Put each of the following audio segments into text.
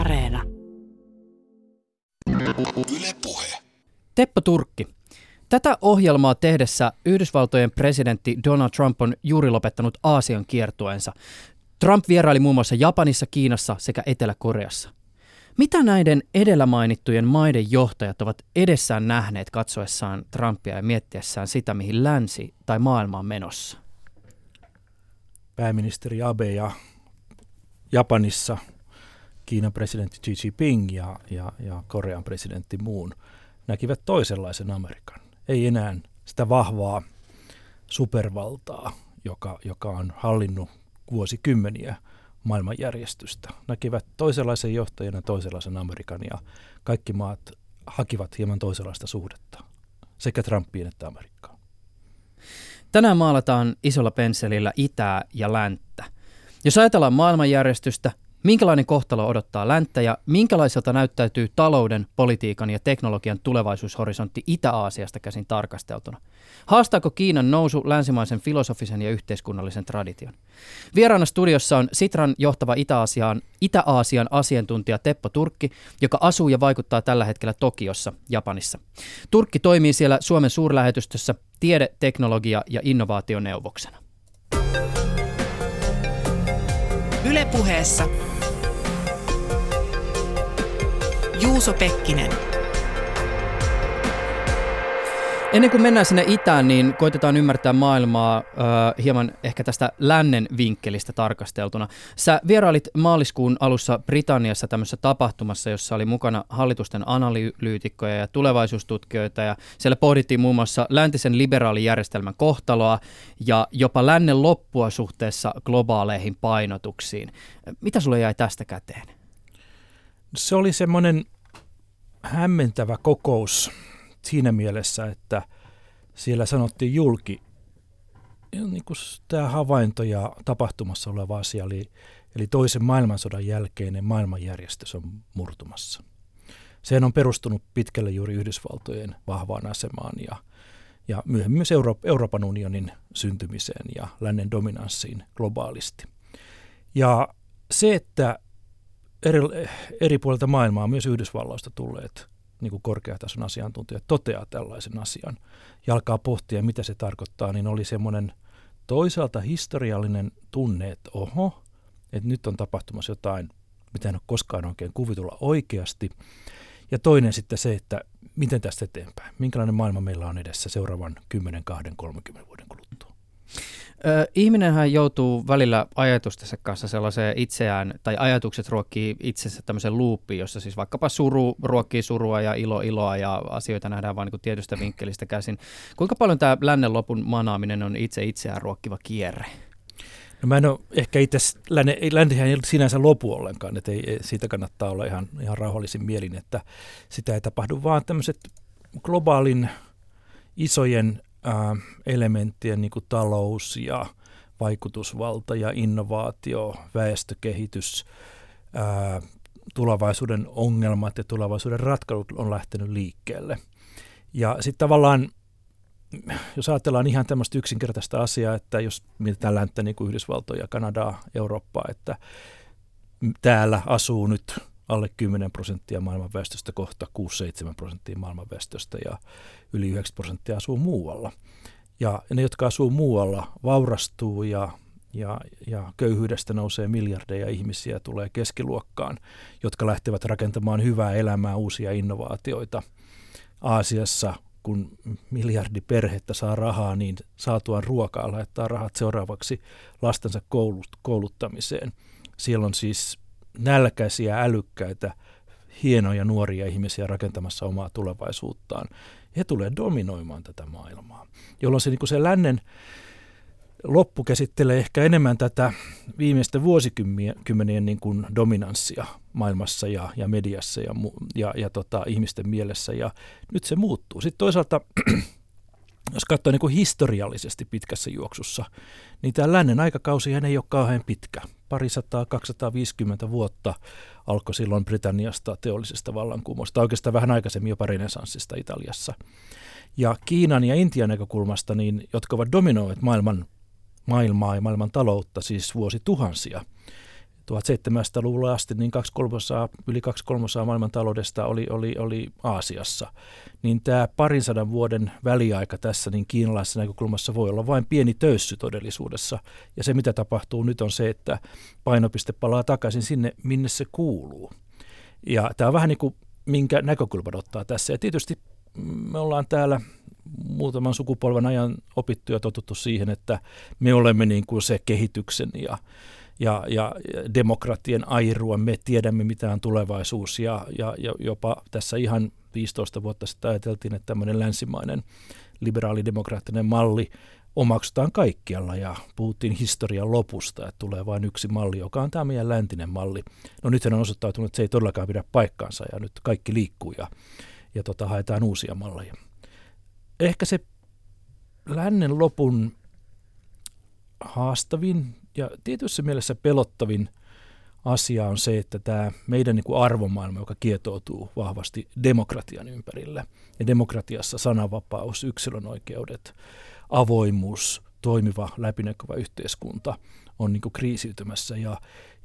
Areena. Yle Puhe. Teppo Turkki. Tätä ohjelmaa tehdessä Yhdysvaltojen presidentti Donald Trump on juuri lopettanut Aasian kiertueensa. Trump vieraili muun muassa Japanissa, Kiinassa sekä Etelä-Koreassa. Mitä näiden edellä mainittujen maiden johtajat ovat edessään nähneet katsoessaan Trumpia ja miettiessään sitä, mihin länsi tai maailma on menossa? Pääministeri Abe ja Japanissa Kiinan presidentti Xi Jinping ja Korean presidentti Moon näkivät toisenlaisen Amerikan. Ei enää sitä vahvaa supervaltaa, joka on hallinnut vuosikymmeniä maailmanjärjestystä. Näkivät toisenlaisen johtajana toisenlaisen Amerikan ja kaikki maat hakivat hieman toisenlaista suhdetta sekä Trumpiin että Amerikkaan. Tänään maalataan isolla pensselillä itää ja länttä. Jos ajatellaan maailmanjärjestystä, minkälainen kohtalo odottaa länttä ja minkälaiselta näyttäytyy talouden, politiikan ja teknologian tulevaisuushorisontti Itä-Aasiasta käsin tarkasteltuna? Haastaako Kiinan nousu länsimaisen filosofisen ja yhteiskunnallisen tradition? Vieraana studiossa on Sitran johtava Itä-Aasian asiantuntija Teppo Turkki, joka asuu ja vaikuttaa tällä hetkellä Tokiossa, Japanissa. Turkki toimii siellä Suomen suurlähetystössä tiede-, teknologia- ja innovaationeuvoksena. Yle Puheessa Juuso Pekkinen. Ennen kuin mennään sinne itään, niin koitetaan ymmärtää maailmaa hieman ehkä tästä lännen vinkkelistä tarkasteltuna. Sä vierailit maaliskuun alussa Britanniassa tämmöisessä tapahtumassa, jossa oli mukana hallitusten analyytikkoja ja tulevaisuustutkijoita. Ja siellä pohdittiin muun muassa läntisen liberaalijärjestelmän kohtaloa ja jopa lännen loppua suhteessa globaaleihin painotuksiin. Mitä sulle jäi tästä käteen? Se oli semmoinen hämmentävä kokous siinä mielessä, että siellä sanottiin julki niin kuin tämä havainto ja tapahtumassa oleva asia, eli toisen maailmansodan jälkeinen maailmanjärjestys on murtumassa. Sehän on perustunut pitkälle juuri Yhdysvaltojen vahvaan asemaan ja myöhemmin myös Euroopan unionin syntymiseen ja lännen dominanssiin globaalisti. Ja se, että eri puolilta maailmaa myös Yhdysvalloista tulleet niin kuin korkeatason asiantuntija toteaa tällaisen asian ja alkaa pohtia, mitä se tarkoittaa, niin oli semmoinen toisaalta historiallinen tunne, että oho, että nyt on tapahtumassa jotain, mitä en ole koskaan oikein kuvitulla oikeasti. Ja toinen sitten se, että miten tästä eteenpäin, minkälainen maailma meillä on edessä seuraavan 10, 20, 30 vuoden kuluttua. Ihminenhän joutuu välillä ajatustensa kanssa sellaiseen itseään, tai ajatukset ruokkii itsensä tämmöisen loopiin, jossa siis vaikkapa suru ruokkii surua ja ilo iloa ja asioita nähdään vain niin kuin tietystä vinkkelistä käsin. Kuinka paljon tämä lännen lopun manaaminen on itseään ruokkiva kierre? No mä en ole ehkä itse, läntihän ei sinänsä lopu ollenkaan, että ei, siitä kannattaa olla ihan rauhallisin mielin, että sitä ei tapahdu, vaan tämmöiset globaalin isojen elementtien niin kuin talous ja vaikutusvalta ja innovaatio, väestökehitys, tulevaisuuden ongelmat ja tulevaisuuden ratkaisut on lähtenyt liikkeelle. Ja sitten tavallaan, jos ajatellaan ihan tämmöistä yksinkertaista asiaa, että jos mietitään länttä niin kuin Yhdysvaltoja, Kanadaa, Eurooppaa, että täällä asuu nyt alle 10% maailman väestöstä, kohta 6-7% maailman väestöstä ja yli 9% asuu muualla. Ja ne, jotka asuu muualla, vaurastuu ja köyhyydestä nousee miljardeja ihmisiä, tulee keskiluokkaan, jotka lähtevät rakentamaan hyvää elämää, uusia innovaatioita. Aasiassa, kun miljardi perhettä saa rahaa, niin saatuaan ruokaa laittaa rahat seuraavaksi lastensa kouluttamiseen. Siellä on siis nälkäisiä, älykkäitä, hienoja nuoria ihmisiä rakentamassa omaa tulevaisuuttaan. He tulee dominoimaan tätä maailmaa, jolloin se, niin kuin se lännen loppu käsittelee ehkä enemmän tätä viimeisten vuosikymmenien niin kuin dominanssia maailmassa ja mediassa ja ihmisten mielessä. Ja nyt se muuttuu. Sitten toisaalta, jos katsoo niin kuin historiallisesti pitkässä juoksussa, niin tämä lännen aikakausihan ei ole kauhean pitkä. 250 vuotta alkoi silloin Britanniasta teollisesta vallankumousta, oikeastaan vähän aikaisemmin jopa renesanssista Italiassa. Ja Kiinan ja Intian näkökulmasta, niin, jotka ovat dominoineet maailmaa ja maailman taloutta siis vuosituhansia, 1700-luvulla asti niin yli 2/3 maailmantaloudesta oli Aasiassa. Niin tämä 200 vuoden väliaika tässä niin kiinalaisessa näkökulmassa voi olla vain pieni töyssy todellisuudessa. Ja se mitä tapahtuu nyt on se, että painopiste palaa takaisin sinne, minne se kuuluu. Ja tämä on vähän niin kuin minkä näkökulman ottaa tässä. Ja tietysti me ollaan täällä muutaman sukupolven ajan opittu ja totuttu siihen, että me olemme niin kuin se kehityksen ja demokratian airua, me tiedämme mitä on tulevaisuus ja jopa tässä ihan 15 vuotta sitten ajateltiin, että tämmöinen länsimainen liberaalidemokraattinen malli omaksutaan kaikkialla ja puhuttiin historian lopusta, että tulee vain yksi malli, joka on tämä meidän läntinen malli. No nythän on osoittautunut, että se ei todellakaan pidä paikkaansa ja nyt kaikki liikkuu ja haetaan uusia malleja. Ehkä se lännen lopun haastavin ja tietyssä mielessä pelottavin asia on se, että tämä meidän niin kuin arvomaailma, joka kietoutuu vahvasti demokratian ympärille. Ja demokratiassa sananvapaus, yksilönoikeudet, avoimuus, toimiva, läpinäkyvä yhteiskunta on niin kuin kriisiytymässä.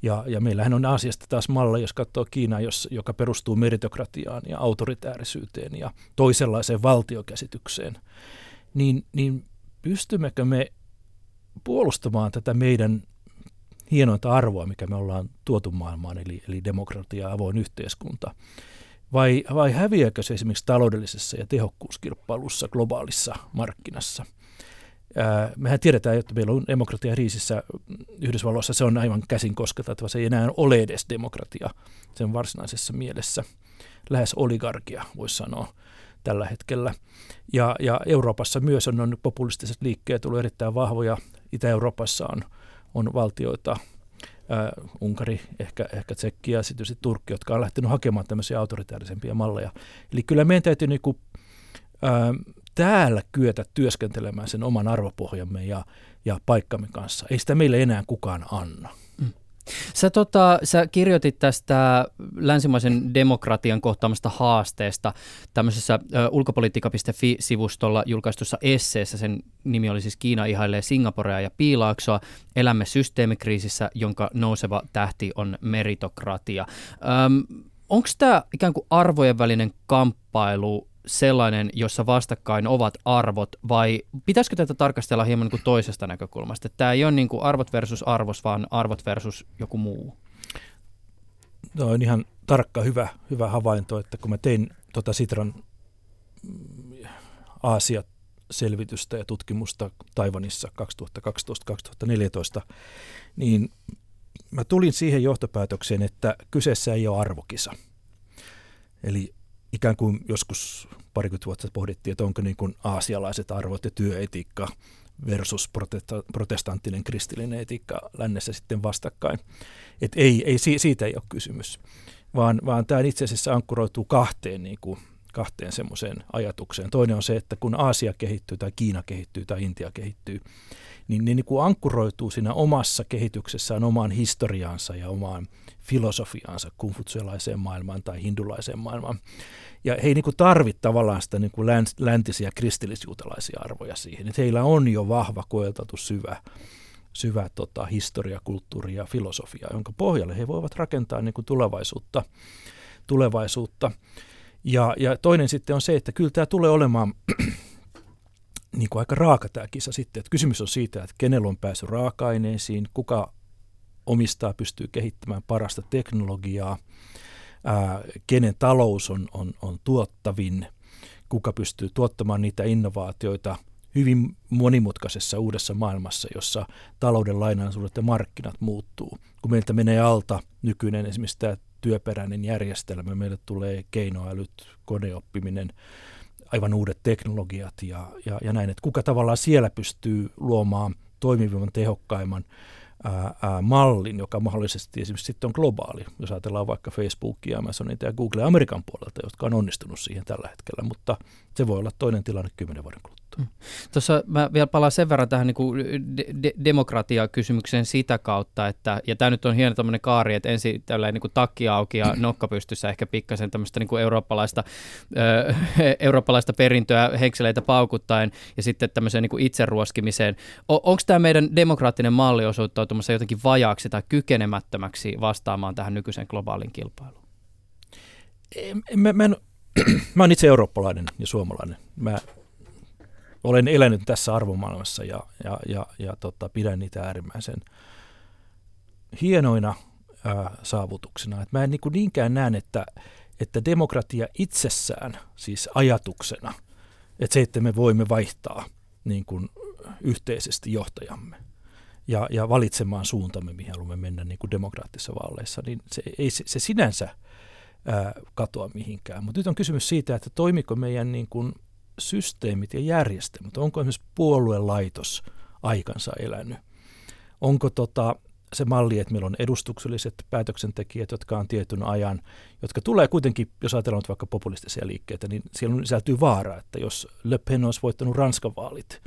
Ja meillähän on Aasiasta taas malli, jos katsoo Kiinaa, joka perustuu meritokratiaan ja autoritäärisyyteen ja toisenlaiseen valtiokäsitykseen, niin pystymmekö me puolustamaan tätä meidän hienointa arvoa, mikä me ollaan tuotu maailmaan, eli demokratia ja avoin yhteiskunta? Vai häviääkö se esimerkiksi taloudellisessa ja tehokkuuskilpailussa globaalissa markkinassa? Mehän tiedetään, että meillä on demokratia riisissä Yhdysvalloissa. Se on aivan käsin kosketeltava. Se ei enää ole edes demokratia sen varsinaisessa mielessä. Lähes oligarkia, voisi sanoa, tällä hetkellä. Ja Euroopassa myös on populistiset liikkeet tullut erittäin vahvoja. Itä-Euroopassa on valtioita, Unkari, ehkä Tsekki ja sitten Turkki, jotka on lähtenyt hakemaan tämmöisiä autoritäärisempiä malleja. Eli kyllä meidän täytyy niinku täällä kyetä työskentelemään sen oman arvopohjamme ja paikkamme kanssa. Ei sitä meille enää kukaan anna. Mm. Sä kirjoitit tästä länsimaisen demokratian kohtaamasta haasteesta tämmöisessä ulkopolitiikka.fi-sivustolla julkaistussa esseessä. Sen nimi oli siis Kiina ihailee Singaporea ja Piilaaksoa. Elämme systeemikriisissä, jonka nouseva tähti on meritokratia. Onko tämä ikään kuin arvojen välinen kamppailu sellainen, jossa vastakkain ovat arvot, vai pitäisikö tätä tarkastella hieman niin kuin toisesta näkökulmasta? Tämä ei ole niin kuin arvot versus arvos, vaan arvot versus joku muu. Tuo on ihan tarkka, hyvä havainto, että kun mä tein Sitran Aasia-selvitystä ja tutkimusta Taiwanissa 2012-2014, niin mä tulin siihen johtopäätökseen, että kyseessä ei ole arvokisa. Eli ikään kuin joskus parikymmentä vuotta pohdittiin, että onko niin kuin aasialaiset arvot ja työetiikka versus protestanttinen kristillinen etiikka lännessä sitten vastakkain. Että ei, siitä ei ole kysymys, vaan tämä itse asiassa ankkuroituu kahteen semmoiseen ajatukseen. Toinen on se, että kun Aasia kehittyy tai Kiina kehittyy tai Intia kehittyy, niin ne niin kuin ankkuroituu siinä omassa kehityksessään omaan historiaansa ja omaan filosofiaansa, konfutsialaiseen maailmaan tai hindulaiseen maailmaan. Ja he ei niin kuin tarvitse tavallaan sitä niin kuin läntisiä kristillisjuutalaisia arvoja siihen. Että heillä on jo vahva, koeteltu syvä historia, kulttuuri ja filosofia, jonka pohjalle he voivat rakentaa niin kuin tulevaisuutta. Ja toinen sitten on se, että kyllä tämä tulee olemaan niin kuin aika raaka tämä kisa sitten. Että kysymys on siitä, että kenellä on päässyt raaka-aineisiin, kuka omistaa, pystyy kehittämään parasta teknologiaa, kenen talous on tuottavin, kuka pystyy tuottamaan niitä innovaatioita hyvin monimutkaisessa uudessa maailmassa, jossa talouden lainaisuudet ja markkinat muuttuu. Kun meiltä menee alta nykyinen esimerkiksi tämä työperäinen järjestelmä, meille tulee keinoälyt, koneoppiminen, aivan uudet teknologiat ja näin, että kuka tavallaan siellä pystyy luomaan toimivimman, tehokkaimman mallin, joka mahdollisesti esimerkiksi sitten on globaali. Jos ajatellaan vaikka Facebookia, Amazonita ja Googlea Amerikan puolelta, jotka on onnistunut siihen tällä hetkellä, mutta se voi olla toinen tilanne 10 vuoden kuluttua. Tuossa mä vielä palaan sen verran tähän niin kuin demokratiakysymykseen sitä kautta, että, ja tämä nyt on hieno tämmöinen kaari, että ensin tällainen niin kuin takki auki ja nokka pystyssä, ehkä pikkasen tämmöistä niin kuin eurooppalaista perintöä henkseleitä paukuttaen ja sitten tämmöiseen niin kuin itseruoskimiseen. Onko tämä meidän demokraattinen malli osoittaa osoittautumassa jotenkin vajaaksi tai kykenemättömäksi vastaamaan tähän nykyiseen globaalin kilpailuun? Mä oon itse eurooppalainen ja suomalainen. Mä olen elänyt tässä arvomaailmassa ja pidän niitä äärimmäisen hienoina saavutuksena. Et mä en niinkään näe, että demokratia itsessään, siis ajatuksena, että se, että me voimme vaihtaa niin kuin yhteisesti johtajamme ja valitsemaan suuntamme, mihin haluamme mennä niin kuin demokraattisissa vaaleissa, niin se sinänsä katoa mihinkään. Mutta nyt on kysymys siitä, että toimiko meidän niin kuin systeemit ja järjestelmät, onko esimerkiksi puoluelaitos aikansa elänyt, onko se malli, että meillä on edustukselliset päätöksentekijät, jotka on tietyn ajan, jotka tulee kuitenkin, jos ajatellaan vaikka populistisia liikkeitä, niin siellä sisältyy vaara, että jos Le Pen olisi voittanut Ranskan vaalit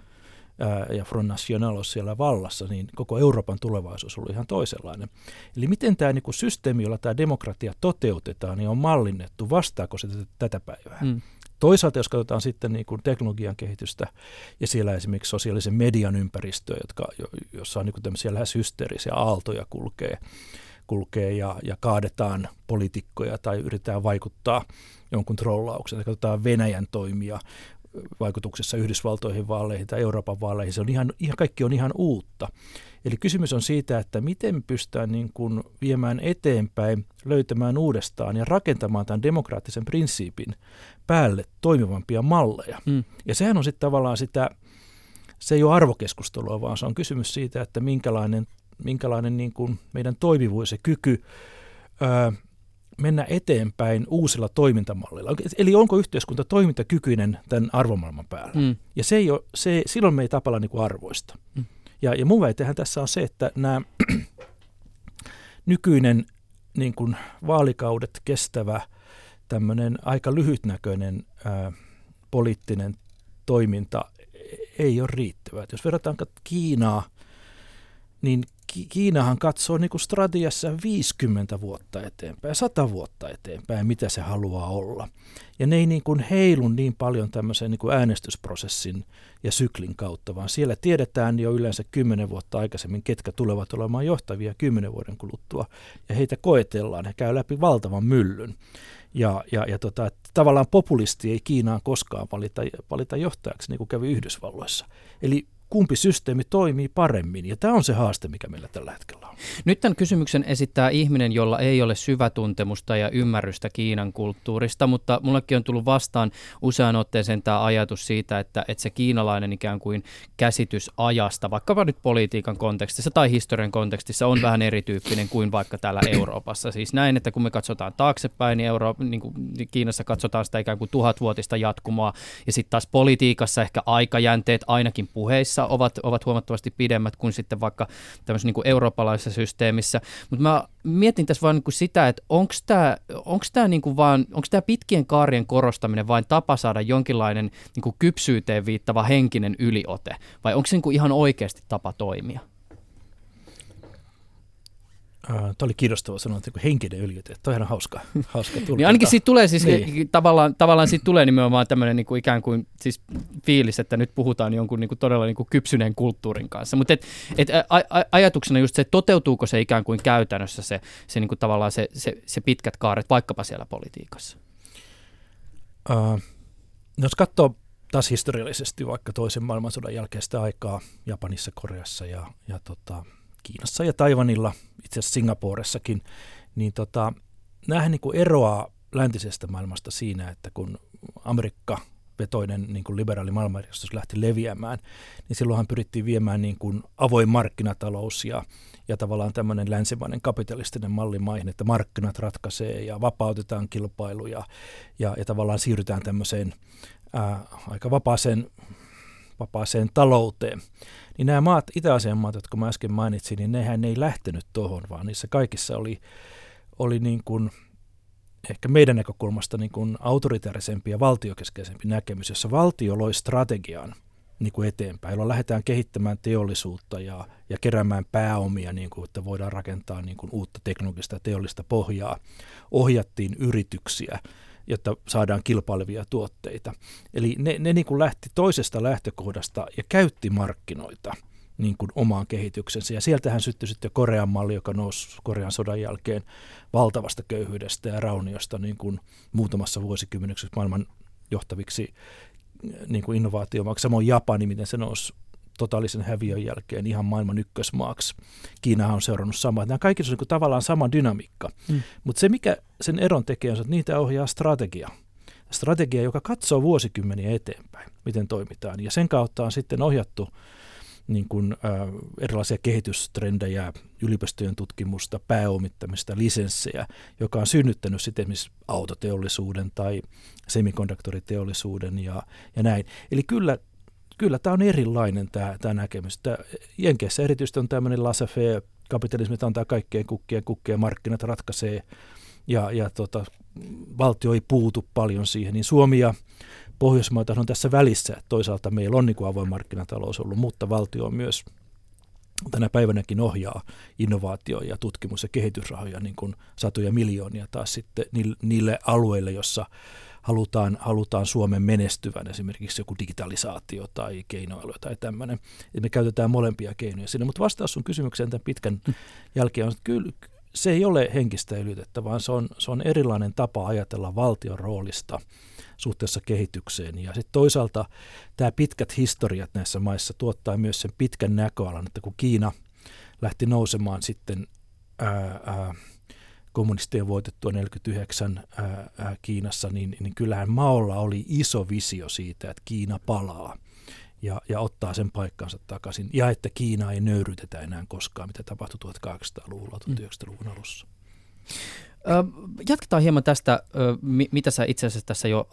ja Front National olisi siellä vallassa, niin koko Euroopan tulevaisuus oli ihan toisenlainen. Eli miten tämä niin kuin systeemi, jolla tämä demokratia toteutetaan, niin on mallinnettu, vastaako se tätä päivää? Mm. Toisaalta, jos katsotaan sitten niin kuin teknologian kehitystä ja siellä esimerkiksi sosiaalisen median ympäristöä, jossa on niin kuin tämmöisiä lähes hysteerisiä aaltoja kulkee ja kaadetaan poliitikkoja tai yritetään vaikuttaa jonkun trollaukseen. Katsotaan Venäjän toimia vaikutuksessa Yhdysvaltoihin vaaleihin tai Euroopan vaaleihin. Se on ihan kaikki on ihan uutta. Eli kysymys on siitä, että miten me pystytään niin kuin viemään eteenpäin, löytämään uudestaan ja rakentamaan tämän demokraattisen prinsiipin päälle toimivampia malleja. Mm. Ja sehän on sitten tavallaan se ei ole arvokeskustelua, vaan se on kysymys siitä, että minkälainen niin kuin meidän toimivuus ja kyky mennä eteenpäin uusilla toimintamalleilla. Eli onko yhteiskunta toimintakykyinen tämän arvomaailman päällä? Mm. Ja silloin me ei tapella niin kuin arvoista. Mm. Ja mun väitehän tässä on se, että nämä nykyinen niin kuin vaalikaudet kestävä tämmöinen aika lyhytnäköinen poliittinen toiminta ei ole riittävää. Jos verrataan Kiinaa, niin Kiinahan katsoo niin kuin strategiassa 50 vuotta eteenpäin, 100 vuotta eteenpäin, mitä se haluaa olla. Ja ne ei niin kuin heilu niin paljon tämmöisen niin kuin äänestysprosessin ja syklin kautta, vaan siellä tiedetään jo yleensä 10 vuotta aikaisemmin, ketkä tulevat olemaan johtavia 10 vuoden kuluttua. Ja heitä koetellaan, he käy läpi valtavan myllyn. Ja tavallaan populisti ei Kiinaan koskaan valita johtajaksi, niin kuin kävi Yhdysvalloissa. Eli kumpi systeemi toimii paremmin, ja tämä on se haaste, mikä meillä tällä hetkellä on. Nyt tämän kysymyksen esittää ihminen, jolla ei ole syvätuntemusta ja ymmärrystä Kiinan kulttuurista, mutta mullekin on tullut vastaan useaan otteeseen tämä ajatus siitä, että se kiinalainen ikään kuin käsitys ajasta, vaikkapa nyt politiikan kontekstissa tai historian kontekstissa, on vähän erityyppinen kuin vaikka täällä Euroopassa. Siis näin, että kun me katsotaan taaksepäin, niin, niin Kiinassa katsotaan sitä ikään kuin 1000-vuotista jatkumoa, ja sitten taas politiikassa ehkä aikajänteet ainakin puheissa ovat huomattavasti pidemmät kuin sitten vaikka tämmöisessä niin kuin eurooppalaisessa systeemissä. Mutta mä mietin tässä vaan niin kuin sitä, että onko tämä pitkien kaarien korostaminen vain tapa saada jonkinlainen niin kuin kypsyyteen viittava henkinen yliote, vai onko se niin kuin ihan oikeasti tapa toimia? Tuo oli kiinnostava sanoa, että henkinen yliote, toihan on hauska tulkinta. Niin ainakin siitä tulee siis niin. tavallaan siitä tulee nimenomaan tämmöinen niin kuin ikään kuin siis fiilis, että nyt puhutaan jonkun niin kuin todella niin kuin kypsyneen kulttuurin kanssa. Mutta ajatuksena just se, toteutuuko se ikään kuin käytännössä se niin kuin tavallaan se pitkät kaaret vaikkapa siellä politiikassa? Jos katsoo taas historiallisesti vaikka toisen maailmansodan jälkeistä aikaa Japanissa, Koreassa ja Kiinassa ja Taiwanilla, itse asiassa Singaporessakin, niin näähän niin kuin eroaa läntisestä maailmasta siinä, että kun Amerikka-vetoinen niin kuin liberaali maailmanjärjestys lähti leviämään, niin silloinhan pyrittiin viemään niin kuin avoin markkinatalous ja tavallaan tämmöinen länsimainen kapitalistinen malli maihin, että markkinat ratkaisee ja vapautetaan kilpailu ja tavallaan siirrytään tämmöiseen aika vapaaseen talouteen, niin nämä maat, Itä-Aasian maat, jotka mä äsken mainitsin, niin nehän ei lähtenyt tuohon, vaan niissä kaikissa oli niin kuin ehkä meidän näkökulmasta niin kuin autoritäärisempi ja valtiokeskeisempi näkemys, jossa valtio loi strategian niin kuin eteenpäin, jolloin lähdetään kehittämään teollisuutta ja keräämään pääomia, niin kuin, että voidaan rakentaa niin kuin uutta teknologista ja teollista pohjaa, ohjattiin yrityksiä, jotta saadaan kilpailevia tuotteita. Eli ne niin kuin lähti toisesta lähtökohdasta ja käytti markkinoita niin kuin omaan kehityksensä. Ja sieltähän syttyi sitten Korean malli, joka nousi Korean sodan jälkeen valtavasta köyhyydestä ja rauniosta niin kuin muutamassa vuosikymmeneksi maailman johtaviksi niin kuin innovaatiomaksi. Samoin Japani, miten se nousi totaalisen häviön jälkeen ihan maailman ykkösmaaksi. Kiinahan on seurannut samaa. Nämä kaikki on niin kuin tavallaan sama dynamiikka. Mutta se, mikä sen eron tekee, on se, että niitä ohjaa strategia. Strategia, joka katsoo vuosikymmeniä eteenpäin, miten toimitaan. Ja sen kautta on sitten ohjattu niin kuin, erilaisia kehitystrendejä, yliopistojen tutkimusta, pääomittamista, lisenssejä, joka on synnyttänyt sitten esimerkiksi autoteollisuuden tai semikonduktoriteollisuuden ja näin. Eli kyllä tämä on erilainen tämä näkemys. Jenkeissä erityisesti on tämmöinen laissez-faire, kapitalismi antaa kaikkeen kukkia, markkinat ratkaisee ja valtio ei puutu paljon siihen, niin Suomi ja Pohjoismaita on tässä välissä. Toisaalta meillä on niin kuin avoin markkinatalous ollut, mutta valtio on myös tänä päivänäkin ohjaa innovaatioja ja tutkimus- ja kehitysrahoja niin kuin satoja miljoonia taas sitten niille alueille, jossa halutaan Suomen menestyvän, esimerkiksi joku digitalisaatio tai keinoäly tai tämmöinen. Me käytetään molempia keinoja siinä, mutta vastaus sun kysymykseen tämän pitkän jälkeen on, että kyllä se ei ole henkistä elytettä, vaan se on erilainen tapa ajatella valtion roolista suhteessa kehitykseen. Ja sitten toisaalta tämä pitkät historiat näissä maissa tuottaa myös sen pitkän näköalan, että kun Kiina lähti nousemaan sitten kommunistien voitettua 49 Kiinassa, niin kyllähän Maolla oli iso visio siitä, että Kiina palaa ja ottaa sen paikkansa takaisin. Ja että Kiina ei nöyrytetä enää koskaan, mitä tapahtui 1800-luvulla, 1900-luvun alussa. Jatketaan hieman tästä, mitä sä itse asiassa tässä jo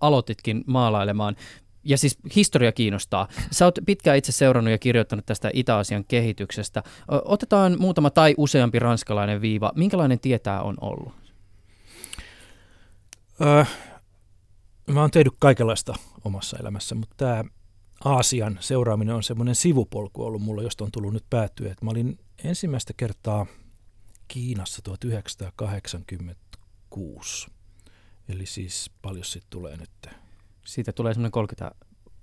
aloititkin maalailemaan. Ja siis historia kiinnostaa. Sä oot pitkään itse seurannut ja kirjoittanut tästä Itä-Asian kehityksestä. Otetaan muutama tai useampi ranskalainen viiva. Minkälainen tie tää on ollut? Mä oon tehnyt kaikenlaista omassa elämässä, mutta tämä Aasian seuraaminen on semmoinen sivupolku ollut mulla, josta on tullut nyt päätyä. Mä olin ensimmäistä kertaa Kiinassa 1986, eli siis paljon siitä tulee nyt? Siitä tulee semmoinen 30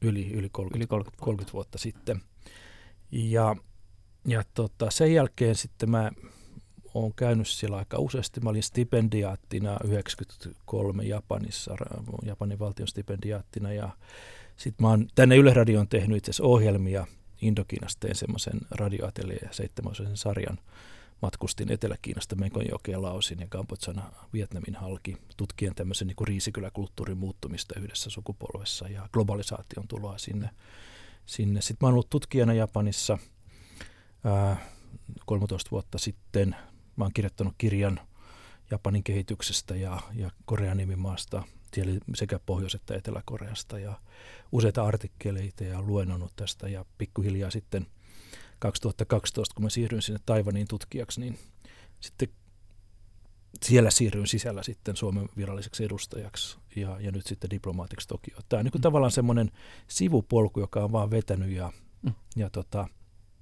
yli 30 vuotta sitten. Ja sen jälkeen sitten mä oon käynyt siellä aika useasti. Mä olin stipendiaattina 93 Japanissa, Japanin valtion stipendiaattina, ja sitten mä oon tänne Yle Radioon tehnyt itse asiassa ohjelmia. Indokiinasta tein semmoisen radioateljeen ja 7-osaisen sarjan. Matkustin Etelä-Kiinasta Mekongjoen, Laosin ja Kambodžan Vietnamin halki, tutkien tämmöisen niin kuin riisikyläkulttuurin muuttumista yhdessä sukupolvessa ja globalisaation tuloa sinne. Sitten mä oon ollut tutkijana Japanissa 13 vuotta sitten. Mä oon kirjoittanut kirjan Japanin kehityksestä ja Korean nimimaasta, sekä Pohjois- että Etelä-Koreasta, ja useita artikkeleita ja luennonut tästä, ja pikkuhiljaa sitten 2012, kun mä siirryin sinne Taiwaniin tutkijaksi, niin sitten siellä siirryin sisällä sitten Suomen viralliseksi edustajaksi ja nyt sitten diplomaatiksi Tokioon. Tämä on niin kuin tavallaan semmoinen sivupolku, joka on vaan vetänyt ja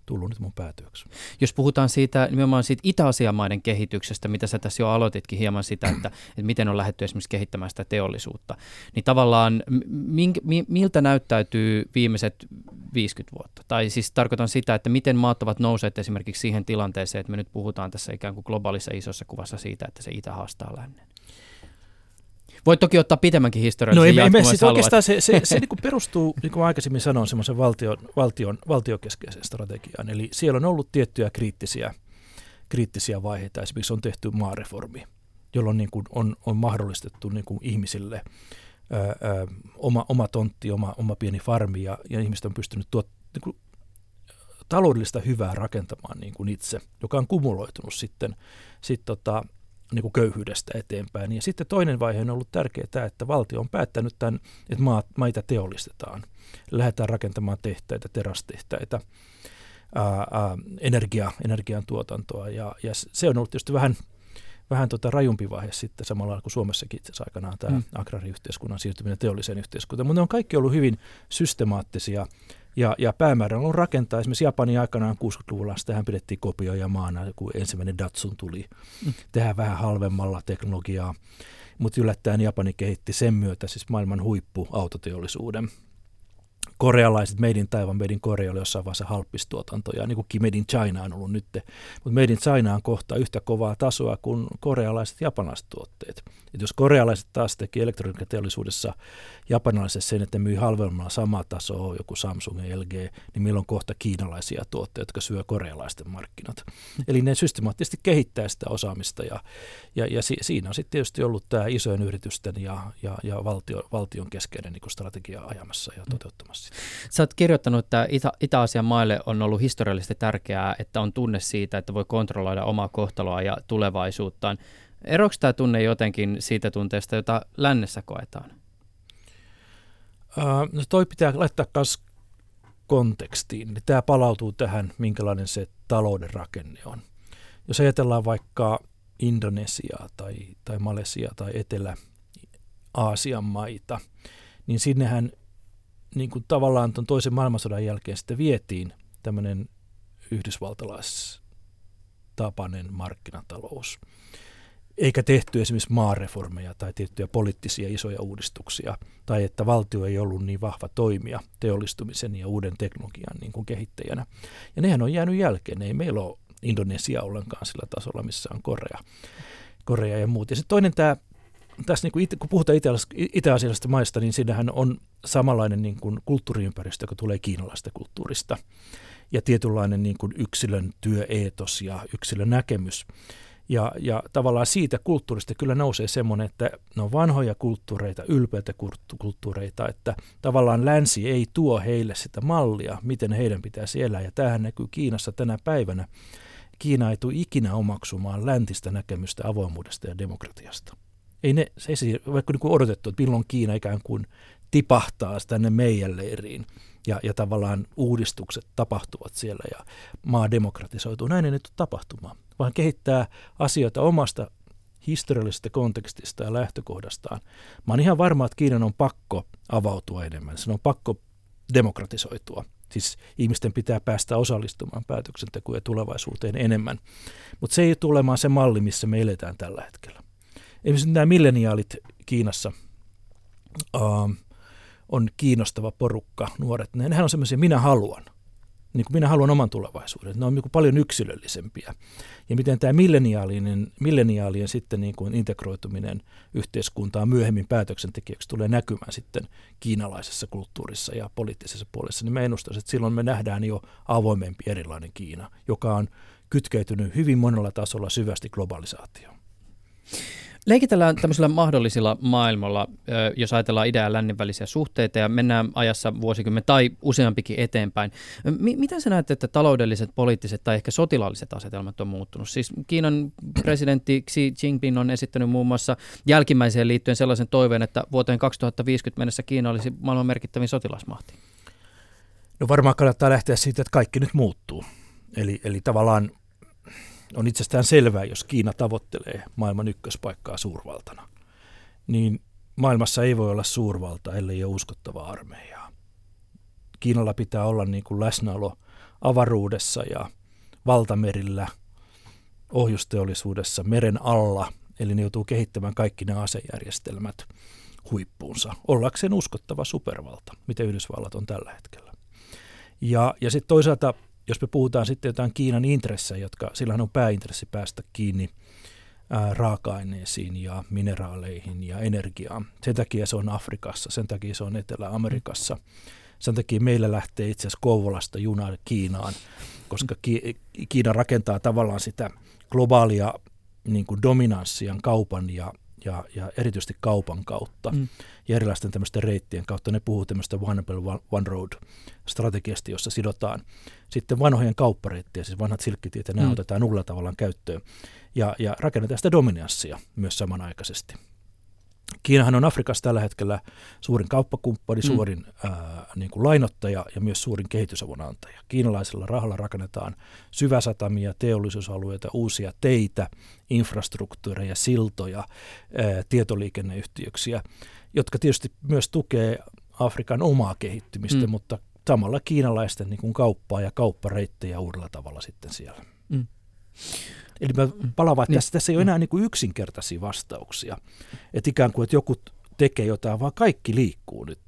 tullut nyt mun päätyöksi. Jos puhutaan siitä nimenomaan siitä itä-asiamaiden kehityksestä, mitä sä tässä jo aloititkin hieman sitä, että miten on lähdetty esimerkiksi kehittämään sitä teollisuutta, niin tavallaan miltä näyttäytyy viimeiset 50 vuotta? Tai siis tarkoitan sitä, että miten maat ovat nousseet esimerkiksi siihen tilanteeseen, että me nyt puhutaan tässä ikään kuin globaalissa isossa kuvassa siitä, että se itä haastaa lännen. Voit toki ottaa pidemmänkin historian. No ei siis oikeastaan se niin kuin perustuu, niin kuin aikaisemmin sanoin, semmoisen valtiokeskeiseen strategiaan. Eli siellä on ollut tiettyjä kriittisiä vaiheita. Esimerkiksi on tehty maareformi, jolloin niin kuin on mahdollistettu niin kuin ihmisille oma tontti, oma pieni farmi ja ihmiset on pystynyt niin kuin taloudellista hyvää rakentamaan niin kuin itse, joka on kumuloitunut sitten niin kuin köyhyydestä eteenpäin. Ja sitten toinen vaihe on ollut tärkeä tämä, että valtio on päättänyt tämän, että maita teollistetaan. Lähdetään rakentamaan tehtaita, terastehtaita, energiantuotantoa. Ja se on ollut tietysti vähän rajumpi vaihe sitten samalla lailla kuin Suomessakin itse asiassa aikanaan tämä agrariyhteiskunnan siirtyminen teolliseen yhteiskuntaan. Mutta ne on kaikki ollut hyvin systemaattisia. Ja päämäärä on rakentaa esimerkiksi Japanin aikanaan 60-luvulla, sitähän pidettiin kopioja maana, kun ensimmäinen Datsun tuli. Tehdään vähän halvemmalla teknologiaa, mutta yllättäen Japani kehitti sen myötä siis maailman huippuautoteollisuuden. korealaiset Made in Taiwan, Made in Korea oli jossain vaiheessa halppistuotantoja, niin kuin Made in China on ollut nyt. Mutta Made in China on kohta yhtä kovaa tasoa kuin korealaiset japanilaiset tuotteet. Et jos korealaiset taas teki elektroniikkateollisuudessa japanilaisessa sen, että myy halvemmalla samaa tasoa, joku Samsung ja LG, niin meillä on kohta kiinalaisia tuotteita, jotka syö korealaisten markkinat. Eli ne systemaattisesti kehittää sitä osaamista ja siinä on sitten tietysti ollut tämä isojen yritysten ja valtion keskeinen niin kuin strategia ajamassa ja toteuttamassa. Sä oot kirjoittanut, että Itä-Aasian maille on ollut historiallisesti tärkeää, että on tunne siitä, että voi kontrolloida omaa kohtaloa ja tulevaisuuttaan. Eroksi tämä tunne jotenkin siitä tunteesta, jota lännessä koetaan? No toi pitää laittaa myös kontekstiin. Tämä palautuu tähän, minkälainen se talouden rakenne on. Jos ajatellaan vaikka Indonesiaa tai Malesiaa tai Etelä-Aasian maita, niin sinnehän niin kuin tavallaan tuon toisen maailmansodan jälkeen sitten vietiin tämmöinen yhdysvaltalaistapainen markkinatalous. Eikä tehty esimerkiksi maareformeja tai tiettyjä poliittisia isoja uudistuksia, tai että valtio ei ollut niin vahva toimija teollistumisen ja uuden teknologian niin kuin kehittäjänä. Ja nehän on jäänyt jälkeen. Ei meillä ole Indonesia ollenkaan sillä tasolla, missä on Korea ja muut. Ja sitten toinen tämä, tässä niin kuin kun puhutaan itä-asialaisista maista, niin siinähän on samanlainen niin kuin kulttuuriympäristö, joka tulee kiinalaisesta kulttuurista. Ja tietynlainen niin kuin yksilön työeetos ja yksilön näkemys. Ja tavallaan siitä kulttuurista kyllä nousee semmoinen, että ne on vanhoja kulttuureita, ylpeitä kulttuureita, että tavallaan länsi ei tuo heille sitä mallia, miten heidän pitäisi elää. Ja tämähän näkyy Kiinassa tänä päivänä. Kiina ei tule ikinä omaksumaan läntistä näkemystä avoimuudesta ja demokratiasta. Ei se vaikka niin kuin odotettu, että milloin Kiina ikään kuin tipahtaa tänne meidän leiriin ja tavallaan uudistukset tapahtuvat siellä ja maa demokratisoituu. Näin ei nyt ole tapahtumaan, vaan kehittää asioita omasta historiallisesta kontekstista ja lähtökohdastaan. Mä oon ihan varma, että Kiinan on pakko avautua enemmän, sen on pakko demokratisoitua. Siis ihmisten pitää päästä osallistumaan päätöksentekoon ja tulevaisuuteen enemmän, mutta se ei tule olemaan se malli, missä me eletään tällä hetkellä. Esimerkiksi nämä milleniaalit Kiinassa on kiinnostava porukka, nuoret. Nehän on semmoisia, minä haluan oman tulevaisuuden. Ne on niin paljon yksilöllisempiä. Ja miten tämä milleniaalien sitten niin kuin integroituminen yhteiskuntaan myöhemmin päätöksentekijäksi tulee näkymään sitten kiinalaisessa kulttuurissa ja poliittisessa puolessa, niin mä ennustaisin, että silloin me nähdään jo avoimempi erilainen Kiina, joka on kytkeytynyt hyvin monella tasolla syvästi globalisaatioon. Leikitellään tämmöisillä mahdollisilla maailmalla, jos ajatellaan idän ja lännen välisiä suhteita ja mennään ajassa vuosikymmen tai useampikin eteenpäin. Miten sä näet, että taloudelliset, poliittiset tai ehkä sotilaalliset asetelmat on muuttunut? Siis Kiinan presidentti Xi Jinping on esittänyt muun muassa jälkimmäiseen liittyen sellaisen toiveen, että vuoteen 2050 mennessä Kiina olisi maailman merkittävin sotilasmahti. No varmaan kannattaa lähteä siitä, että kaikki nyt muuttuu. Eli tavallaan on itsestään selvää, jos Kiina tavoittelee maailman ykköspaikkaa suurvaltana, niin maailmassa ei voi olla suurvalta, ellei ole uskottavaa armeijaa. Kiinalla pitää olla niin kuin läsnäolo avaruudessa ja valtamerillä, ohjusteollisuudessa, meren alla, eli ne joutuu kehittämään kaikki ne asejärjestelmät huippuunsa, ollakseen uskottava supervalta, mitä Yhdysvallat on tällä hetkellä. Ja sitten toisaalta, jos me puhutaan sitten jotain Kiinan intressejä, jotka sillähän on pääintressi päästä kiinni raaka-aineisiin ja mineraaleihin ja energiaan. Sen takia se on Afrikassa, sen takia se on Etelä-Amerikassa. Sen takia meillä lähtee itse asiassa Kouvolasta junaan Kiinaan, koska Kiina rakentaa tavallaan sitä globaalia niin kuin dominanssian kaupan ja erityisesti kaupan kautta ja erilaisten tämmöisten reittien kautta. Ne puhuu tämmöistä One Belt, One Road-strategiasta, jossa sidotaan sitten vanhojen kauppareittiä, siis vanhat silkkitiet, ja nämä otetaan uudella tavallaan käyttöön. Ja rakennetaan sitä dominanssia myös samanaikaisesti. Kiinahan on Afrikassa tällä hetkellä suurin kauppakumppani, suurin niin kuin lainottaja ja myös suurin kehitysavun antaja. Kiinalaisella rahalla rakennetaan syväsatamia, teollisuusalueita, uusia teitä, infrastruktuureja, siltoja, tietoliikenneyhteyksiä, jotka tietysti myös tukee Afrikan omaa kehittymistä, mutta samalla kiinalaisten niin kuin kauppaa ja kauppareittejä uudella tavalla sitten siellä. Eli mä palaan, että tässä ei ole enää niin kuin yksinkertaisia vastauksia. Että ikään kuin, että joku tekee jotain, vaan kaikki liikkuu nyt.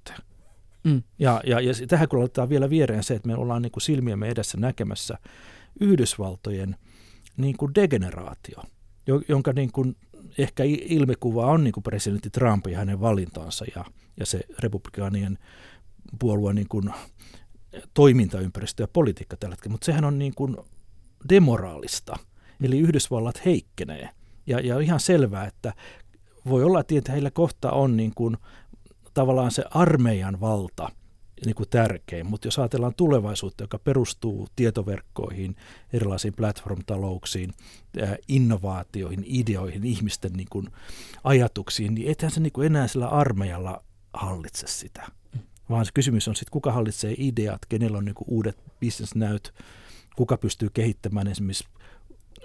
Ja tähän kun aloitetaan vielä viereen se, että me ollaan niin kuin silmiemme edessä näkemässä Yhdysvaltojen niin kuin degeneraatio, jonka niin kuin ehkä ilmikuva on niin kuin presidentti Trump ja hänen valintaansa ja se republikaanien puolueen niin kuin toimintaympäristö ja politiikka tällä hetkellä, mutta sehän on niin kuin demoraalista, eli Yhdysvallat heikkenee ja on ihan selvää, että voi olla, että heillä kohta on niin kuin tavallaan se armeijan valta niin kuin tärkein, mutta jos ajatellaan tulevaisuutta, joka perustuu tietoverkkoihin, erilaisiin platform-talouksiin, innovaatioihin, ideoihin, ihmisten niin kuin ajatuksiin, niin eihän se niin kuin enää sillä armeijalla hallitse sitä. Vaan se kysymys on sitten, kuka hallitsee ideat, kenellä on niin kuin uudet bisnesnäyt, kuka pystyy kehittämään esimerkiksi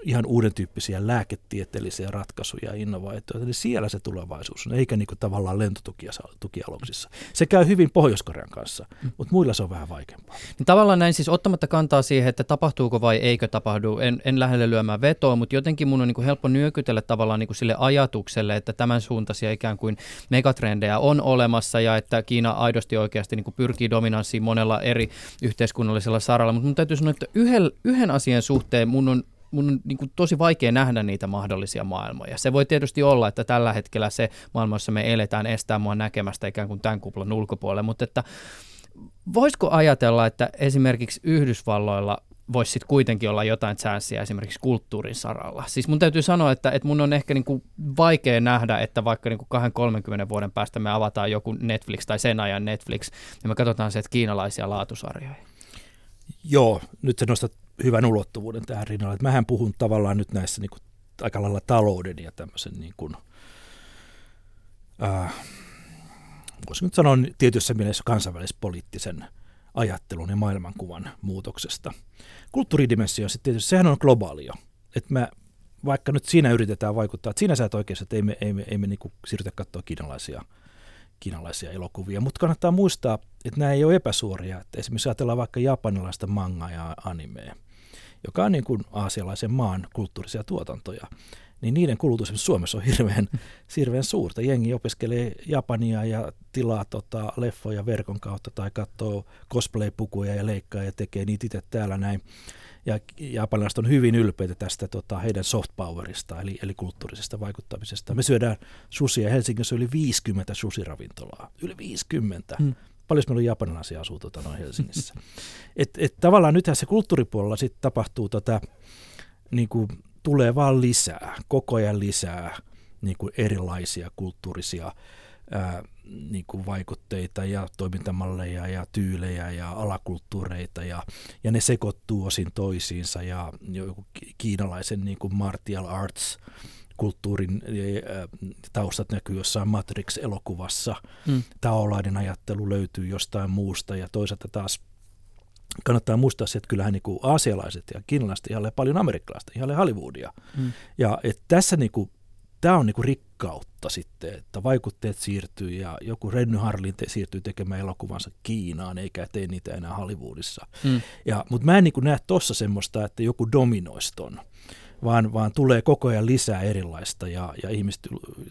ihan uuden tyyppisiä lääketieteellisiä ratkaisuja ja innovaatioita, niin siellä se tulevaisuus on, eikä niin kuin tavallaan lentotukialuksissa. Se käy hyvin Pohjois-Korean kanssa, mutta muilla se on vähän vaikeampaa. Tavallaan näin siis ottamatta kantaa siihen, että tapahtuuko vai eikö tapahdu, en lähde lyömään vetoa, mutta jotenkin mun on niin kuin helppo nyökytellä tavallaan niin kuin sille ajatukselle, että tämän suuntaisia ikään kuin megatrendejä on olemassa ja että Kiina aidosti oikeasti niin kuin pyrkii dominanssiin monella eri yhteiskunnallisella saralla, mutta mun täytyy sanoa, että yhden asian suhteen mun on niin kuin tosi vaikea nähdä niitä mahdollisia maailmoja. Se voi tietysti olla, että tällä hetkellä se maailma, jossa me eletään, estää mua näkemästä ikään kuin tämän kuplan ulkopuolelle, mutta että voisiko ajatella, että esimerkiksi Yhdysvalloilla voisi sitten kuitenkin olla jotain chanssiä esimerkiksi kulttuurin saralla. Siis mun täytyy sanoa, että mun on ehkä niin kuin vaikea nähdä, että vaikka niin kuin 20-30 vuoden päästä me avataan joku Netflix tai sen ajan Netflix, niin me katsotaan sieltä kiinalaisia laatusarjoja. Joo, nyt se nostat hyvän ulottuvuuden tähän rinnalle. Mähän puhun tavallaan nyt näissä niin kuin aika lailla talouden ja tämmöisen, niin kuin, voisin nyt sanoa tietyssä mielessä kansainvälispoliittisen ajattelun ja maailmankuvan muutoksesta. Kulttuuridimensio sitten tietysti, sehän on globaali jo. Että vaikka nyt siinä yritetään vaikuttaa, että siinä sä et oikeassa, että ei me niin kuin siirrytä katsoa kiinalaisia elokuvia, mutta kannattaa muistaa, että nämä ei ole epäsuoria. Että esimerkiksi ajatellaan vaikka japanilaista mangaa ja animea, joka on niin kuin aasialaisen maan kulttuurisia tuotantoja, niin niiden kulutus Suomessa on hirveän suurta. Jengi opiskelee japania ja tilaa leffoja verkon kautta tai katsoo cosplay-pukuja ja leikkaa ja tekee niitä itse täällä näin. Ja japanilaiset on hyvin ylpeitä tästä heidän soft powerista, eli kulttuurisesta vaikuttamisesta. Me syödään susia. Helsingissä on yli 50 susiravintolaa. Yli 50. Paljon meillä on japanilaisia asuu Helsingissä. Et tavallaan nythän se kulttuuripuolella sit tapahtuu niin kuin tulee vaan lisää, koko ajan lisää niin kuin erilaisia kulttuurisia niin kuin vaikutteita ja toimintamalleja ja tyylejä ja alakulttuureita ja ne sekoittuu osin toisiinsa ja joku kiinalaisen niin kuin martial arts kulttuurin taustat näkyy jossain Matrix-elokuvassa. Taolainen ajattelu löytyy jostain muusta ja toisaalta taas kannattaa muistaa se, että kyllähän niin kuin aasialaiset ja kiinalaiset ihailee paljon amerikkalaista, ihailee Hollywoodia. Ja että tässä niin kuin tämä on niinku rikkautta sitten, että vaikutteet siirtyy ja joku Renny Harlin siirtyy tekemään elokuvansa Kiinaan, eikä tee niitä enää Hollywoodissa. Mutta mä en niinku näe tuossa semmoista, että joku dominoisi ton, vaan tulee koko ajan lisää erilaista ja ihmiset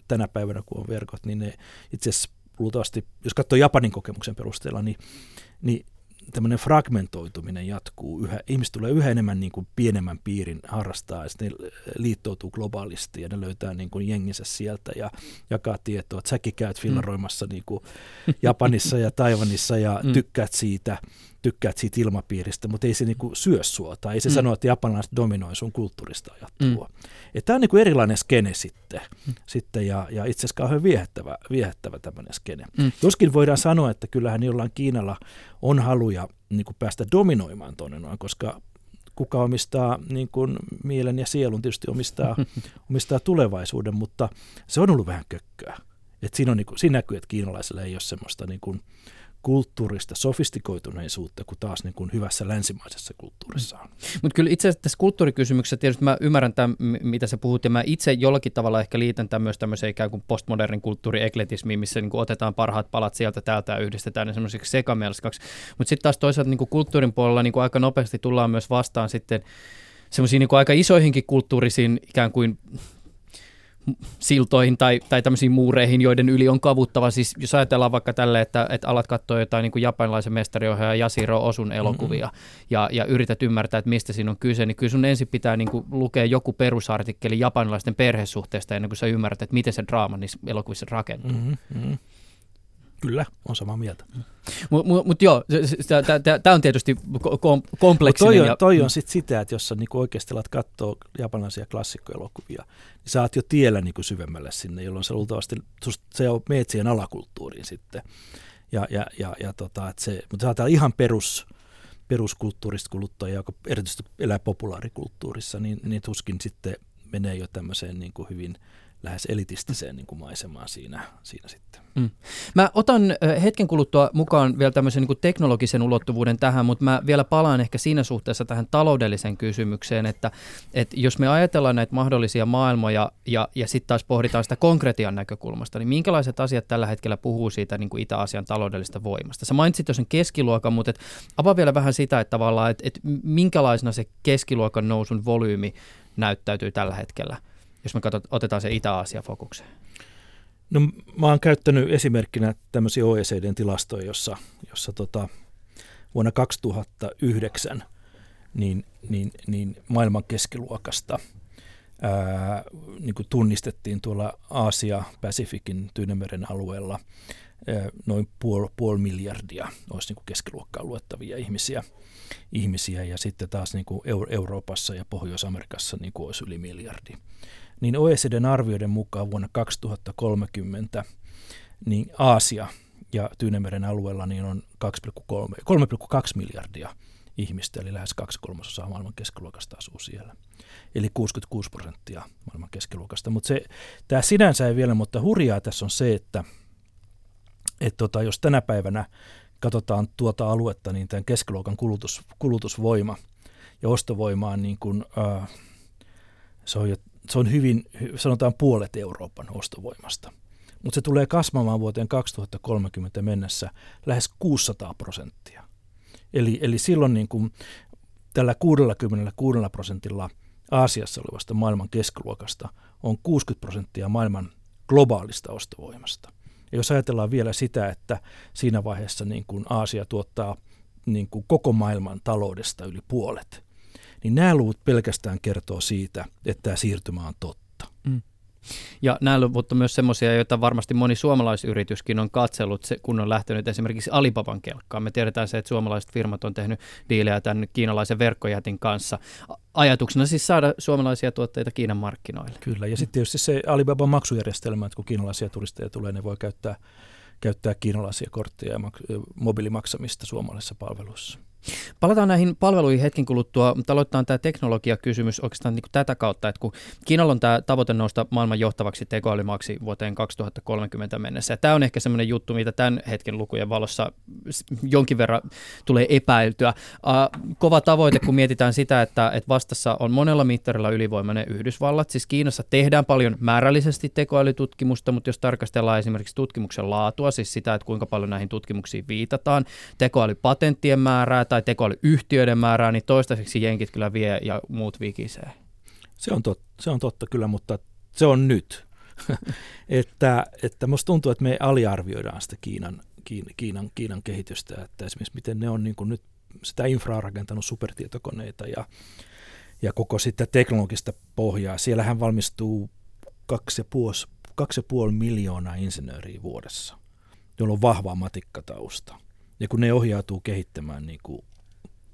tänä päivänä, kun on verkot, niin ne itse asiassa luultavasti, jos katsoo Japanin kokemuksen perusteella, niin tämmöinen fragmentoituminen jatkuu. Ihmiset tulee yhä enemmän niin kuin pienemmän piirin harrastaa, ja sitten ne liittoutuu globaalisti, ja ne löytää niin kuin jenginsä sieltä ja jakaa tietoa. Että säkin käyt fillaroimassa niin kuin Japanissa ja Taiwanissa ja tykkäät siitä ilmapiiristä, mutta ei se niin kuin syö sua, tai ei se sano, että japanilaiset dominoi sun kulttuurista ajattelua. Tämä on niin kuin erilainen skene sitten ja itse asiassa kauhean viehättävä tämmöinen skene. Joskin voidaan sanoa, että kyllähän jollain Kiinalla on haluja niin kuin päästä dominoimaan tuonne noin, koska kuka omistaa niin kuin mielen ja sielun tietysti omistaa tulevaisuuden, mutta se on ollut vähän kökköä. Et siinä on niin kuin, siinä näkyy, että kiinalaisilla ei ole semmoista niin kuin kulttuurista sofistikoituneisuutta, kuin taas niin kuin hyvässä länsimaisessa kulttuurissa on. Mutta kyllä itse asiassa tässä kulttuurikysymyksessä tietysti mä ymmärrän tämän, mitä sä puhut, ja mä itse jollakin tavalla ehkä liitän tämän myös tämmöiseen ikään kuin postmodernin kulttuuriekletismiin, missä niin kuin otetaan parhaat palat sieltä täältä ja yhdistetään ne semmoiseksi sekamelskaksi. Mutta sitten taas toisaalta niin kuin kulttuurin puolella niin kuin aika nopeasti tullaan myös vastaan sitten semmoisiin niin kuin aika isoihinkin kulttuurisiin ikään kuin siltoihin tai tämmöisiin muureihin, joiden yli on kavuttava. Siis jos ajatellaan vaikka tälleen, että alat katsoa jotain niin kuin japanilaisen mestariohjaaja Yasujiro Osun elokuvia ja yrität ymmärtää, että mistä siinä on kyse, niin kyllä sun ensin pitää niin kuin lukea joku perusartikkeli japanilaisten perhesuhteesta ennen kuin sä ymmärrät, että miten se draama niissä elokuvissa rakentuu. Mm-hmm. Kyllä, on samaa mieltä. Mutta joo, tämä on tietysti kompleksinen. Mutta toi on sitten sitä, että jos sä niinku oikeasti alat katsoa japanilaisia klassikkoelokuvia, niin sä oot jo tiellä niinku syvemmälle sinne, jolloin sä luultavasti meet siihen alakulttuuriin sitten. Mutta sä oot ihan peruskulttuurista kuluttajia, joka erityisesti elää populaarikulttuurissa, niin tuskin sitten menee jo tämmöiseen niinku hyvin lähes elitistiseen niin kuin maisemaan siinä sitten. Mm. Mä otan hetken kuluttua mukaan vielä tämmöisen niin kuin teknologisen ulottuvuuden tähän, mutta mä vielä palaan ehkä siinä suhteessa tähän taloudelliseen kysymykseen, että jos me ajatellaan näitä mahdollisia maailmoja ja sitten taas pohditaan sitä konkretian näkökulmasta, niin minkälaiset asiat tällä hetkellä puhuu siitä niin kuin Itä-Asian taloudellisesta voimasta? Sä mainitsit jo sen keskiluokan, mutta avaa vielä vähän sitä, että tavallaan, että minkälaisena se keskiluokan nousun volyymi näyttäytyy tällä hetkellä, jos me otetaan se Itä-Aasia-fokukseen? No mä oon käyttänyt esimerkkinä tämmöisiä OECDn tilastoja, jossa vuonna 2009 niin maailman keskiluokasta niin kuin tunnistettiin tuolla Aasia-Pacificin Tyynemeren alueella noin puoli miljardia olisi niin kuin keskiluokkaan luettavia ihmisiä ja sitten taas niin kuin Euroopassa ja Pohjois-Amerikassa niin kuin olisi yli miljardi. Niin OECD:n arvioiden mukaan vuonna 2030 niin Aasia ja Tyynemeren alueella niin on 3,2 miljardia ihmistä, eli lähes 2/3 maailman keskiluokasta asuu siellä. Eli 66% maailman keskiluokasta. Mutta tämä sinänsä ei vielä, mutta hurjaa tässä on se, että jos tänä päivänä katsotaan tuota aluetta, niin tämän keskiluokan kulutusvoima ja ostovoima on niin kuin, se on hyvin, sanotaan puolet Euroopan ostovoimasta, mutta se tulee kasvamaan vuoteen 2030 mennessä lähes 600%. Eli silloin niin kuin tällä 66% Aasiassa olevasta maailman keskiluokasta on 60% maailman globaalista ostovoimasta. Ja jos ajatellaan vielä sitä, että siinä vaiheessa niin kuin Aasia tuottaa niin kuin koko maailman taloudesta yli puolet, niin nämä luvut pelkästään kertoo siitä, että tämä siirtymä on totta. Mm. Ja nämä luvut on myös semmoisia, joita varmasti moni suomalaisyrityskin on katsellut, kun on lähtenyt esimerkiksi Alibaban kelkkaan. Me tiedetään se, että suomalaiset firmat on tehnyt diilejä tämän kiinalaisen verkkojätin kanssa. Ajatuksena siis saada suomalaisia tuotteita Kiinan markkinoille. Kyllä, ja sitten tietysti se Alibaban maksujärjestelmä, että kun kiinalaisia turisteja tulee, ne voi käyttää kiinalaisia kortteja ja mobiilimaksamista suomalaisissa palveluissa. Palataan näihin palveluihin hetken kuluttua, mutta aloitetaan tämä teknologiakysymys oikeastaan niin kuin tätä kautta, että kun Kiinalla on tämä tavoite nousta maailman johtavaksi tekoälymaaksi vuoteen 2030 mennessä, ja tämä on ehkä semmoinen juttu, mitä tämän hetken lukujen valossa jonkin verran tulee epäiltyä. Kova tavoite, kun mietitään sitä, että vastassa on monella mittarilla ylivoimainen Yhdysvallat, siis Kiinassa tehdään paljon määrällisesti tekoälytutkimusta, mutta jos tarkastellaan esimerkiksi tutkimuksen laatua, siis sitä, että kuinka paljon näihin tutkimuksiin viitataan, tekoälypatenttien määrää, tai tekoälyyhtiöiden määrää, niin toistaiseksi jenkit kyllä vie ja muut vikisee. Se on totta kyllä, mutta se on nyt. että musta tuntuu, että me aliarvioidaan sitä Kiinan kehitystä, että esimerkiksi miten ne on niin kuin nyt sitä infraa rakentanut supertietokoneita ja koko sitä teknologista pohjaa. Siellähän valmistuu 2,5 miljoonaa insinööriä vuodessa, jolla on vahva matikkatausta. Ja kun ne ohjautuu kehittämään niin kuin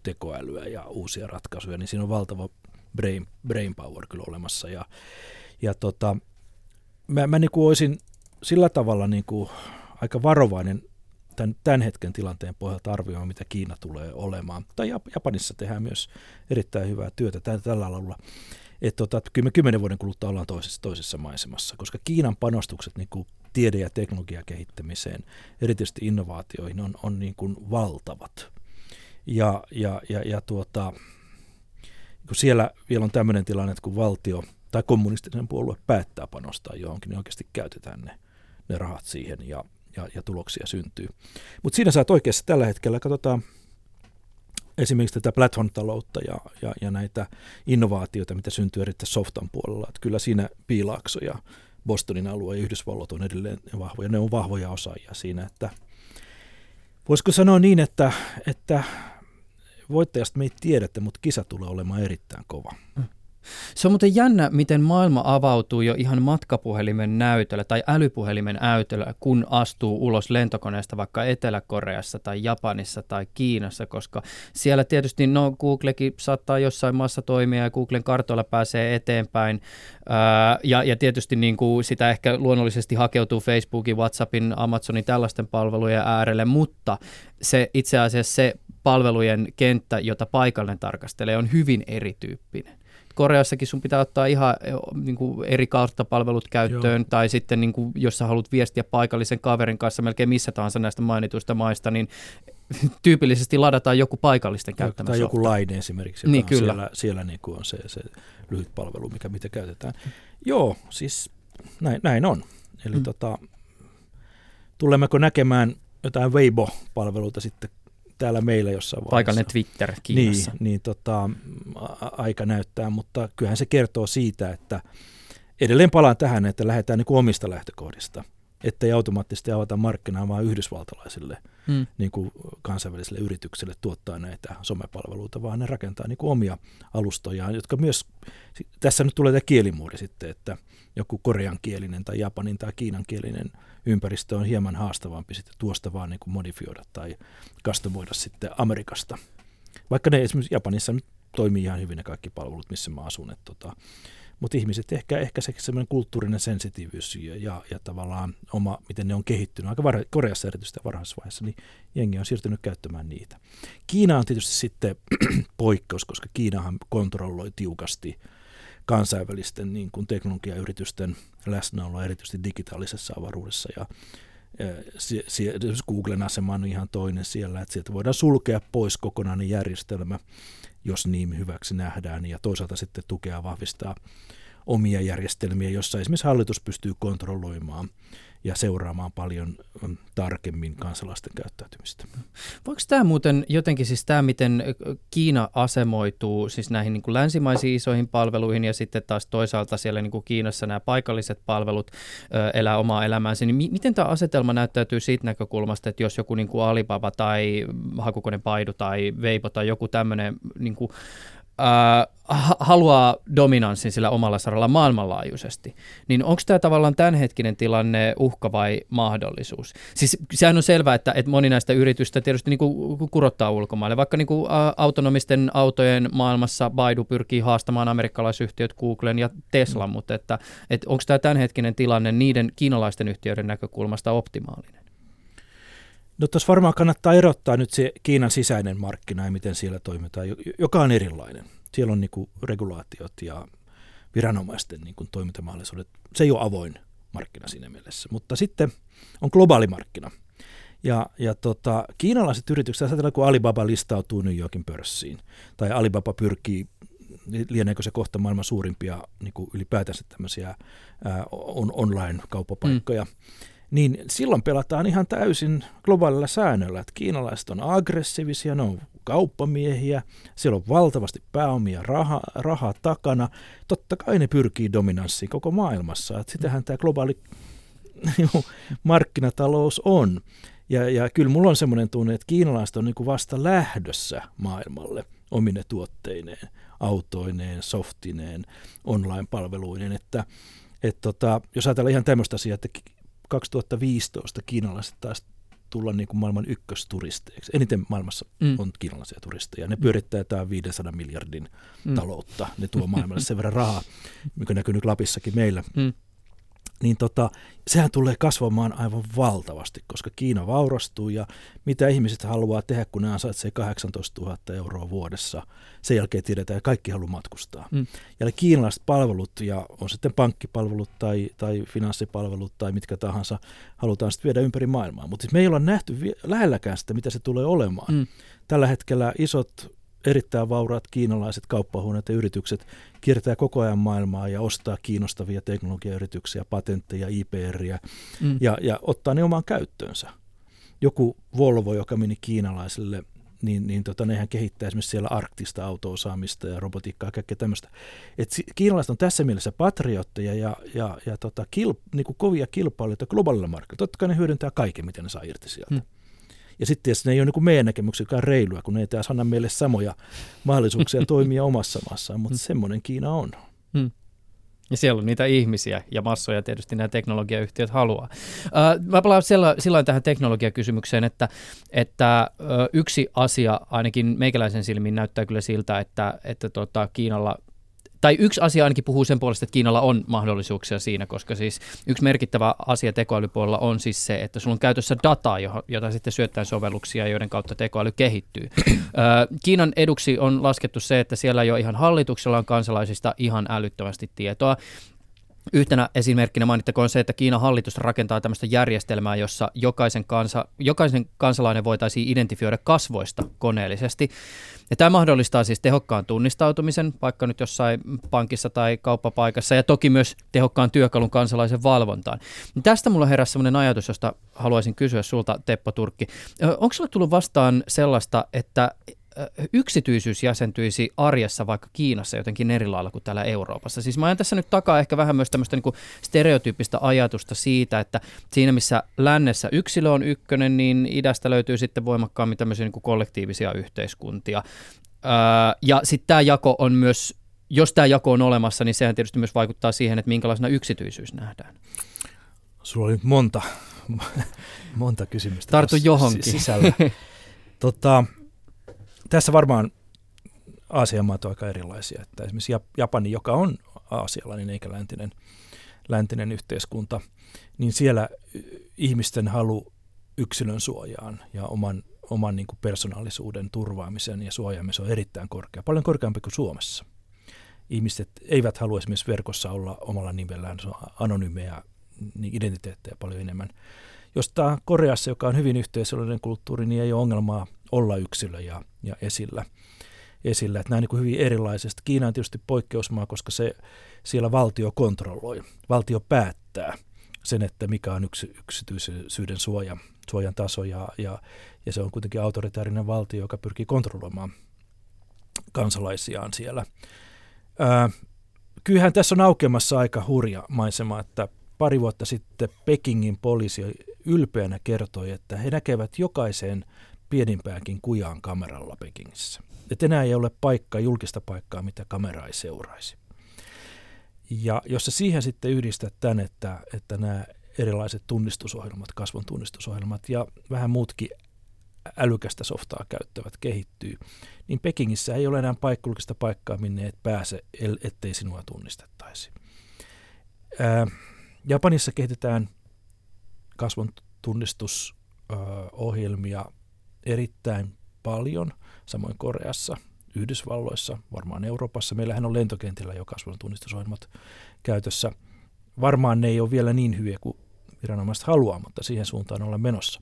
tekoälyä ja uusia ratkaisuja, niin siinä on valtava brain power kyllä olemassa. Mä niin kuin olisin sillä tavalla niin kuin aika varovainen tämän hetken tilanteen pohjalta arvioimaan, mitä Kiina tulee olemaan. Tai Japanissa tehdään myös erittäin hyvää työtä tällä alalla. Kyllä me 10 vuoden kuluttua ollaan toisessa maisemassa, koska Kiinan panostukset niin kuin tiede- ja teknologian kehittämiseen, erityisesti innovaatioihin, on niin kuin valtavat. Kun siellä vielä on tämmöinen tilanne, että kun valtio tai kommunistinen puolue päättää panostaa johonkin, niin oikeasti käytetään ne rahat siihen ja tuloksia syntyy. Mutta siinä sä oot oikeassa tällä hetkellä, katsotaan esimerkiksi tätä platform-taloutta ja näitä innovaatioita, mitä syntyy erittäin softan puolella. Että kyllä siinä Piilaakso ja Bostonin alue ja Yhdysvallat on edelleen vahvoja. Ne on vahvoja osaajia siinä, että voisiko sanoa niin, että voittajasta me ei tiedetä, mutta kisa tulee olemaan erittäin kova. Se on muuten jännä, miten maailma avautuu jo ihan matkapuhelimen näytöllä tai älypuhelimen näytöllä, kun astuu ulos lentokoneesta vaikka Etelä-Koreassa tai Japanissa tai Kiinassa, koska siellä tietysti Googlekin saattaa jossain maassa toimia ja Googlen kartoilla pääsee eteenpäin ja tietysti niin kuin sitä ehkä luonnollisesti hakeutuu Facebookin, WhatsAppin, Amazonin tällaisten palvelujen äärelle, mutta se itse asiassa se palvelujen kenttä, jota paikallinen tarkastelee, on hyvin erityyppinen. Koreassakin sun pitää ottaa ihan niin kuin eri karttapalvelut käyttöön. Joo. Tai sitten niin kuin, jos sä haluat viestiä paikallisen kaverin kanssa melkein missä tahansa näistä mainituista maista, niin tyypillisesti ladataan joku paikallisten käyttämä softa. Tai joku Line esimerkiksi, joka niin, kyllä. Siellä niin kuin on se lyhyt palvelu, mitä käytetään. Mm. Joo, siis näin on. Eli tulemmeko näkemään jotain Weibo-palveluita sitten täällä meillä jossain vaiheessa. Paikallinen Twitter Kiinassa. Niin, aika näyttää, mutta kyllähän se kertoo siitä, että edelleen palaan tähän, että lähdetään niin kuin omista lähtökohdista, ettei automaattisesti avata markkinaa vaan yhdysvaltalaisille niin kuin kansainvälisille yrityksille tuottaa näitä somepalveluita, vaan ne rakentaa niin kuin omia alustojaan, jotka myös, tässä nyt tulee tämä kielimuuri sitten, että joku koreankielinen tai japanin tai kiinankielinen ympäristö on hieman haastavampi sitten tuosta vaan niin kuin modifioida tai customoida sitten Amerikasta. Vaikka ne esimerkiksi Japanissa nyt toimii ihan hyvin ne kaikki palvelut, missä mä asun. Mutta ihmiset ehkä semmoinen kulttuurinen sensitiivyys ja tavallaan oma, miten ne on kehittynyt. Aika Koreassa erityisesti varhaisvaiheessa, niin jengi on siirtynyt käyttämään niitä. Kiina on tietysti sitten poikkeus, koska Kiinahan kontrolloi tiukasti kansainvälisten niin kuin teknologiayritysten läsnäoloa, erityisesti digitaalisessa avaruudessa. Ja Googlen asema on ihan toinen siellä, että sieltä voidaan sulkea pois kokonainen järjestelmä, jos niin hyväksi nähdään, ja toisaalta sitten tukea vahvistaa omia järjestelmiä, jossa esimerkiksi hallitus pystyy kontrolloimaan ja seuraamaan paljon tarkemmin kansalaisten käyttäytymistä. Voiko tämä muuten jotenkin, siis tämä miten Kiina asemoituu siis näihin niin kuin länsimaisiin isoihin palveluihin ja sitten taas toisaalta siellä niin kuin Kiinassa nämä paikalliset palvelut elää omaa elämäänsä, niin miten tämä asetelma näyttäytyy siitä näkökulmasta, että jos joku niin kuin Alibaba tai hakukone Baidu tai Weibo tai joku tämmöinen niin kuin haluaa dominanssin sillä omalla saralla maailmanlaajuisesti, niin onko tämä tavallaan tämänhetkinen tilanne uhka vai mahdollisuus? Siis sehän on selvää, että moni näistä yritystä tietysti niin kuin kurottaa ulkomaille, vaikka niin kuin autonomisten autojen maailmassa Baidu pyrkii haastamaan amerikkalaisyhtiöt Googlen ja Teslan, mutta että onko tämä tämänhetkinen tilanne niiden kiinalaisten yhtiöiden näkökulmasta optimaalinen? No tuossa varmaan kannattaa erottaa nyt se Kiinan sisäinen markkina ja miten siellä toimitaan, joka on erilainen. Siellä on niinku regulaatiot ja viranomaisten niinku toimintamahdollisuudet. Se ei ole avoin markkina siinä mielessä, mutta sitten on globaali markkina. Ja kiinalaiset yritykset, ajatellaan kun Alibaba listautuu New Yorkin pörssiin tai Alibaba pyrkii, lieneekö se kohta maailman suurimpia niinku ylipäätänsä tämmöisiä online-kauppapaikkoja, niin silloin pelataan ihan täysin globaalilla säännöllä, että kiinalaiset on aggressiivisia, ne on kauppamiehiä, siellä on valtavasti pääomia, rahaa takana. Totta kai ne pyrkii dominanssiin koko maailmassa, että sitähän tämä globaali markkinatalous on. Ja kyllä mulla on semmoinen tunne, että kiinalaiset on niin kuin vasta lähdössä maailmalle omine tuotteineen, autoineen, softineen, online-palveluineen. Että jos ajatellaan ihan tämmöistä asiaa, että 2015 kiinalaiset taisi tulla niin kuin maailman ykkösturisteiksi. Eniten maailmassa on kiinalaisia turisteja. Ne pyörittää tämä 500 miljardin taloutta. Ne tuo maailmalle sen verran rahaa, mikä näkyy nyt Lapissakin meillä. Niin, sehän tulee kasvamaan aivan valtavasti, koska Kiina vaurastuu ja mitä ihmiset haluaa tehdä, kun ne ansaitsee 18 000 euroa vuodessa. Sen jälkeen tiedetään, että kaikki haluaa matkustaa. Ja kiinalaiset palvelut, ja on sitten pankkipalvelut tai finanssipalvelut tai mitkä tahansa, halutaan sitten viedä ympäri maailmaa. Mutta siis me ei olla nähty lähelläkään sitä, mitä se tulee olemaan. Tällä hetkellä isot, erittäin vauraat kiinalaiset kauppahuoneet ja yritykset kiertää koko ajan maailmaa ja ostaa kiinnostavia teknologiayrityksiä, patentteja, IPR-iä ja ottaa ne omaan käyttöönsä. Joku Volvo, joka meni kiinalaisille nehän kehittää esimerkiksi siellä arktista autoosaamista ja robotiikkaa ja kaikkea tämmöistä. Et kiinalaiset on tässä mielessä patriotteja ja kovia kilpailijoita globaalilla markkinoilla. Totta kai ne hyödyntää kaiken, mitä ne saa irti sieltä. Ja sitten tietysti ne ei ole niin meidän näkemyksiäkään reilua, kun ne ei taas anna meille samoja mahdollisuuksia toimia omassa maassaan, mutta semmoinen Kiina on. Ja siellä on niitä ihmisiä ja massoja tietysti nämä teknologiayhtiöt haluaa. Mä palaan silloin tähän teknologiakysymykseen, että yksi asia ainakin meikäläisen silmiin näyttää kyllä siltä, että Kiinalla, tai yksi asia ainakin puhuu sen puolesta, että Kiinalla on mahdollisuuksia siinä, koska siis yksi merkittävä asia tekoälypuolella on siis se, että sulla on käytössä dataa, jota sitten syöttää sovelluksia, joiden kautta tekoäly kehittyy. Kiinan eduksi on laskettu se, että siellä jo ihan hallituksella on kansalaisista ihan älyttömästi tietoa. Yhtenä esimerkkinä mainittakoon se, että Kiinan hallitus rakentaa tällaista järjestelmää, jossa jokaisen kansalainen voitaisiin identifioida kasvoista koneellisesti. Ja tämä mahdollistaa siis tehokkaan tunnistautumisen, vaikka nyt jossain pankissa tai kauppapaikassa, ja toki myös tehokkaan työkalun kansalaisen valvontaan. Tästä mulla heräsi sellainen ajatus, josta haluaisin kysyä sulta, Teppo Turkki. Onko sulla tullut vastaan sellaista, että yksityisyys jäsentyisi arjessa vaikka Kiinassa jotenkin eri lailla kuin täällä Euroopassa? Siis mä ajan tässä nyt takaa ehkä vähän myös tämmöistä niin kuin stereotyyppistä ajatusta siitä, että siinä missä lännessä yksilö on ykkönen, niin idästä löytyy sitten voimakkaammin tämmöisiä niin kuin kollektiivisia yhteiskuntia. Ja sitten tämä jako on myös, jos tämä jako on olemassa, niin sehän tietysti myös vaikuttaa siihen, että minkälaisena yksityisyys nähdään. Sulla oli nyt monta kysymystä. Tartu johonkin. Sisällä. Tässä varmaan Aasian maat ovat aika erilaisia, että esimerkiksi Japani, joka on aasialainen eikä läntinen yhteiskunta, niin siellä ihmisten halu yksilön suojaan ja oman niin kuin persoonallisuuden turvaamisen ja suojaamisen on erittäin korkea, paljon korkeampi kuin Suomessa. Ihmiset eivät halua esimerkiksi verkossa olla omalla nimellään, se on anonyymeja, niin identiteettejä paljon enemmän. Jos tämä Koreassa, joka on hyvin yhteisöllinen kulttuuri, niin ei ole ongelmaa olla yksilö ja esillä. Että nämä on niin kuin hyvin erilaisista. Kiina on tietysti poikkeusmaa, koska siellä valtio kontrolloi. Valtio päättää sen, että mikä on yksityisyyden suojan taso ja se on kuitenkin autoritaarinen valtio, joka pyrkii kontrolloimaan kansalaisiaan siellä. Kyllähän tässä on aukeamassa aika hurja maisema, että pari vuotta sitten Pekingin poliisi ylpeänä kertoi, että he näkevät jokaiseen pienimpäänkin kujaan kameralla Pekingissä. Et enää ei ole julkista paikkaa, mitä kamera ei seuraisi. Ja jos sä siihen sitten yhdistät tämän, että nämä erilaiset tunnistusohjelmat, kasvon tunnistusohjelmat ja vähän muutkin älykästä softaa käyttävät kehittyy, niin Pekingissä ei ole enää julkista paikkaa, minne et pääse, ettei sinua tunnistettaisi. Japanissa kehitetään kasvon tunnistusohjelmia erittäin paljon, samoin Koreassa, Yhdysvalloissa, varmaan Euroopassa. Meillähän on lentokentillä jo kasvon tunnistusohjelmat käytössä. Varmaan ne ei ole vielä niin hyviä kuin viranomaiset haluaa, mutta siihen suuntaan ollaan menossa.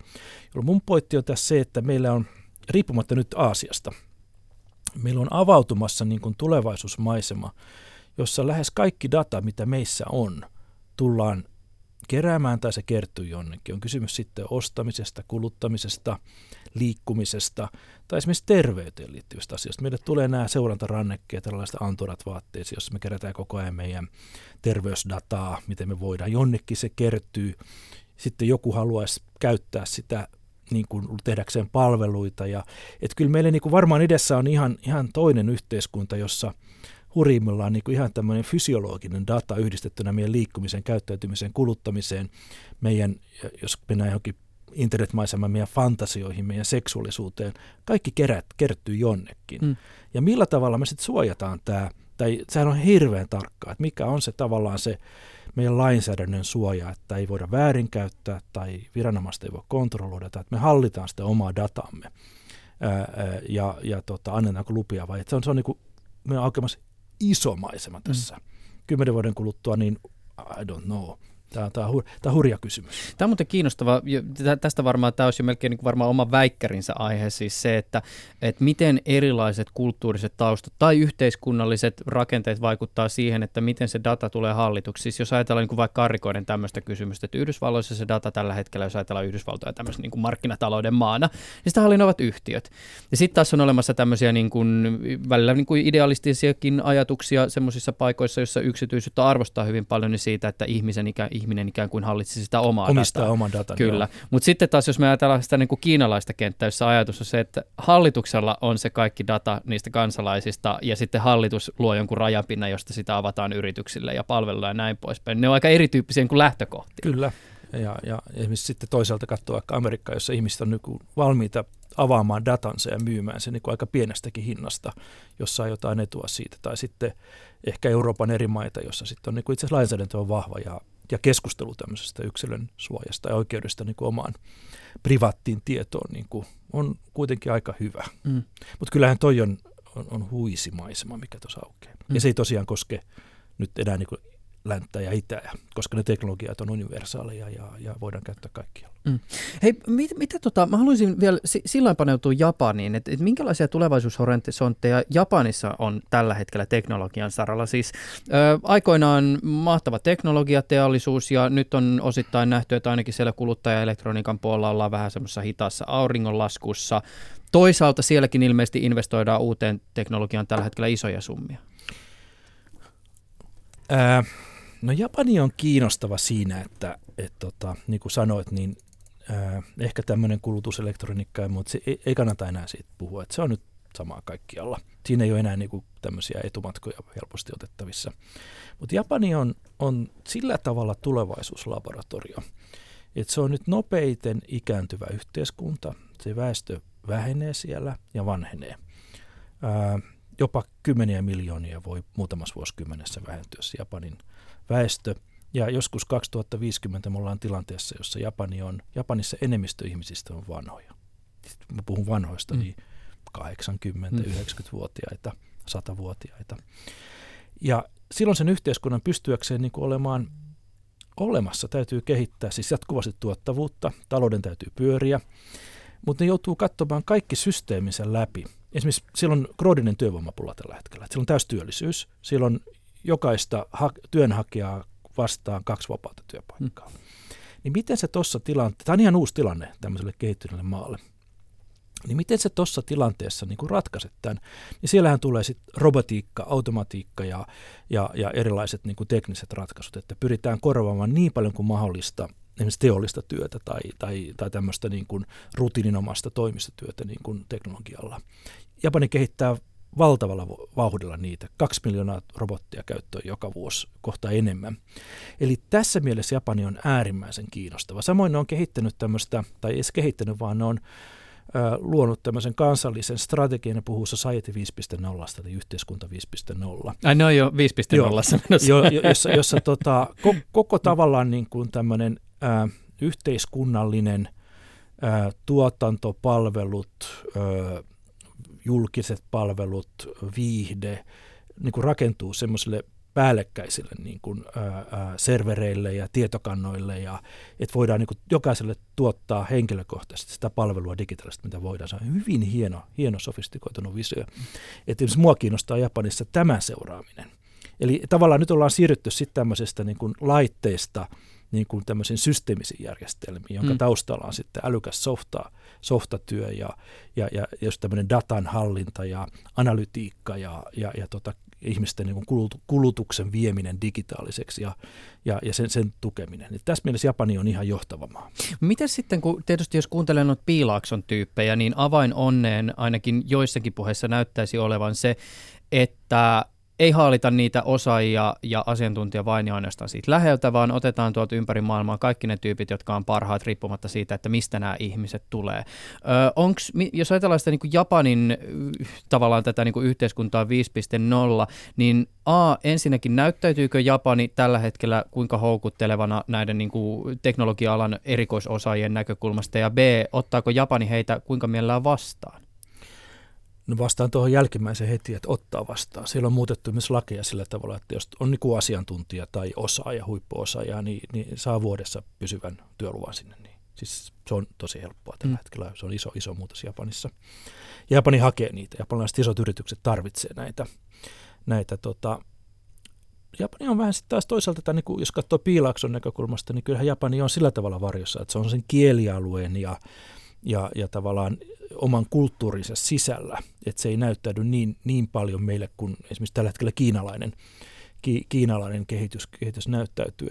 Jolloin mun pointti on tässä se, että meillä on, riippumatta nyt Aasiasta, meillä on avautumassa niin kuin tulevaisuusmaisema, jossa lähes kaikki data, mitä meissä on, tullaan keräämään tai se kertyy jonnekin. On kysymys sitten ostamisesta, kuluttamisesta, liikkumisesta tai esimerkiksi terveyteen liittyvistä asioista. Meille tulee nämä seurantarannekkeet, tällaiset anturat-vaatteet, jossa me kerätään koko ajan meidän terveysdataa, miten me voidaan. Jonnekin se kertyy. Sitten joku haluaisi käyttää sitä niin kuin tehdäkseen palveluita. Et kyllä meillä niin kuin varmaan edessä on ihan toinen yhteiskunta, jossa hurjimmillaan niin kuin ihan tämmöinen fysiologinen data yhdistettynä meidän liikkumiseen, käyttäytymiseen, kuluttamiseen, meidän, jos mennään johonkin internetmaisemaan, meidän fantasioihin, meidän seksuaalisuuteen, kaikki kertyy jonnekin. Ja millä tavalla me sitten suojataan tämä, tai sehän on hirveän tarkkaa, että mikä on se tavallaan se meidän lainsäädännön suoja, että ei voida väärinkäyttää tai viranomaista ei voi kontrolloida, tai että me hallitaan sitä omaa dataamme annetaanko lupia vai, että se on niin kuin, me on aukeamassa iso maisema tässä. 10 vuoden kuluttua, niin I don't know. Tämä on hurja kysymys. Tämä on muuten kiinnostava. Tästä varmaan tämä olisi jo melkein niin varmaan oma väikkärinsä aihe, siis se, että miten erilaiset kulttuuriset taustat tai yhteiskunnalliset rakenteet vaikuttaa siihen, että miten se data tulee hallituksi. Siis jos ajatellaan niin vaikka karikoiden tämmöistä kysymystä, että Yhdysvalloissa se data tällä hetkellä, jos ajatellaan Yhdysvaltoja tämmöistä niin markkinatalouden maana, niin sitä hallinnoivat yhtiöt. Ja sitten taas on olemassa tämmöisiä niin kuin, välillä niin kuin idealistisiakin ajatuksia semmoisissa paikoissa, joissa yksityisyyttä arvostaa hyvin paljon niin siitä, että ihminen ikään kuin hallitsisi sitä omaa dataa. Omistaa oman datan. Kyllä. Mutta sitten taas, jos me ajatellaan sitä niin kuin kiinalaista kenttää, jossa ajatus on se, että hallituksella on se kaikki data niistä kansalaisista, ja sitten hallitus luo jonkun rajapinnan, josta sitä avataan yrityksille ja palveluilla ja näin poispäin. Ne on aika erityyppisiä kuin lähtökohtia. Kyllä. Ja esimerkiksi sitten toisaalta katsoa vaikka Amerikkaa, jossa ihmiset on niin valmiita avaamaan datansa ja myymään sen niin aika pienestäkin hinnasta, jossa on jotain etua siitä. Tai sitten ehkä Euroopan eri maita, jossa sitten on niin itse asiassa lainsäädäntö on vahva ja keskustelu tämmöisestä yksilön suojasta ja oikeudesta niin omaan privaattiin tietoon niin on kuitenkin aika hyvä. Mm. Mutta kyllähän toi on huisimaisema, mikä tuossa aukeaa. Mm. Ja se ei tosiaan koske nyt enää niin länttä ja itää, koska ne teknologiat on universaaleja ja voidaan käyttää kaikkialla. Mm. Hei, mä haluaisin vielä sillä paneutua Japaniin, että minkälaisia tulevaisuushorisontteja Japanissa on tällä hetkellä teknologian saralla? Siis aikoinaan mahtava teknologiateollisuus ja nyt on osittain nähty, että ainakin siellä kuluttajaelektroniikan puolella ollaan vähän semmoisessa hitaassa auringonlaskussa. Toisaalta sielläkin ilmeisesti investoidaan uuteen teknologiaan tällä hetkellä isoja summia. No Japani on kiinnostava siinä, että niin kuin sanoit, niin ehkä tämmöinen kulutuselektroniikka ja muut, se ei kannata enää siitä puhua, että se on nyt samaa kaikkialla. Siinä ei ole enää niin kuin tämmöisiä etumatkoja helposti otettavissa. Mutta Japani on sillä tavalla tulevaisuuslaboratorio, että se on nyt nopeiten ikääntyvä yhteiskunta, se väestö vähenee siellä ja vanhenee. Jopa kymmeniä miljoonia voi muutamassa vuosikymmenessä vähentyä se Japanin väestö. Ja joskus 2050 me ollaan tilanteessa, jossa Japanissa enemmistö ihmisistä on vanhoja. Mä puhun vanhoista, niin 80-90-vuotiaita, 100-vuotiaita. Ja silloin sen yhteiskunnan pystyäkseen niin kuin olemaan olemassa täytyy kehittää siis jatkuvasti tuottavuutta, talouden täytyy pyöriä, mutta ne joutuu katsomaan kaikki systeeminsä läpi. Esimerkiksi siellä on krooninen työvoimapula tällä hetkellä. Siellä on täystyöllisyys. Siellä on jokaista työnhakijaa vastaan 2 vapaata työpaikkaa. Niin miten se tuossa tilanteessa, tämä on ihan uusi tilanne tämmöiselle kehittyneelle maalle, niin miten se tuossa tilanteessa niin kun ratkaiset tämän? Niin siellähän tulee sitten robotiikka, automatiikka ja erilaiset niin kun tekniset ratkaisut, että pyritään korvaamaan niin paljon kuin mahdollista esimerkiksi teollista työtä tai tämmöistä niin kuin rutiininomaista toimistotyötä niin kuin teknologialla. Japani kehittää valtavalla vauhdilla niitä. 2 miljoonaa robottia käyttöön joka vuosi, kohta enemmän. Eli tässä mielessä Japani on äärimmäisen kiinnostava. Samoin ne on kehittänyt tämmöistä, tai ei kehittänyt, vaan ne on luonut tämmöisen kansallisen strategian ja puhuu Society 5.0, eli yhteiskunta 5.0. Ai ne on jo 5.0 menossa. Jossa koko tavallaan niin kuin tämmöinen yhteiskunnallinen tuotantopalvelut, julkiset palvelut, viihde niin kuin rakentuu semmoiselle päällekkäisille niin kuin, servereille ja tietokannoille, ja että voidaan niin kuin, jokaiselle tuottaa henkilökohtaisesti sitä palvelua digitaalisesti, mitä voidaan saada. Hyvin hieno sofistikoitunut visio. Että mua kiinnostaa Japanissa tämä seuraaminen. Eli tavallaan nyt ollaan siirrytty sitten tämmöisestä niin kuin, laitteista niin kuin tämmöisiin systeemisiin järjestelmiin, jonka taustalla on sitten älykäs softatyö ja just tämmöinen datan hallinta ja analytiikka ja ihmisten niin kuin kulutuksen vieminen digitaaliseksi ja sen tukeminen. Eli tässä mielessä Japani on ihan johtava maa. Miten sitten, kun tietysti jos kuuntelee noita Piilaakson tyyppejä, niin avain onneen ainakin joissakin puheissa näyttäisi olevan se, että ei haalita niitä osaajia ja asiantuntija vain ja ainoastaan siitä läheltä, vaan otetaan tuolta ympäri maailmaa kaikki ne tyypit, jotka on parhaat, riippumatta siitä, että mistä nämä ihmiset tulee. Jos ajatellaan sitä niin kuin Japanin tavallaan tätä niin kuin yhteiskuntaa 5.0, niin ensinnäkin näyttäytyykö Japani tällä hetkellä kuinka houkuttelevana näiden niin kuin teknologia-alan erikoisosaajien näkökulmasta, ja ottaako Japani heitä kuinka mielellään vastaan? No vastaan tuohon jälkimmäiseen heti, että ottaa vastaan. Siellä on muutettu myös lakeja sillä tavalla, että jos on niin asiantuntija tai osaaja, huippuosaaja, niin saa vuodessa pysyvän työluvan sinne. Niin. Siis se on tosi helppoa tällä hetkellä. Se on iso muutos Japanissa. Japani hakee niitä. Japanilaiset isot yritykset tarvitsee näitä. Japani on vähän sitten taas toisaalta, tämän, niin jos katsoo Piilakson näkökulmasta, niin kyllähän Japani on sillä tavalla varjossa, että se on sen kielialueen ja tavallaan oman kulttuurinsa sisällä, että se ei näyttäydy niin paljon meille kuin esimerkiksi tällä hetkellä kiinalainen kehitys näyttäytyy,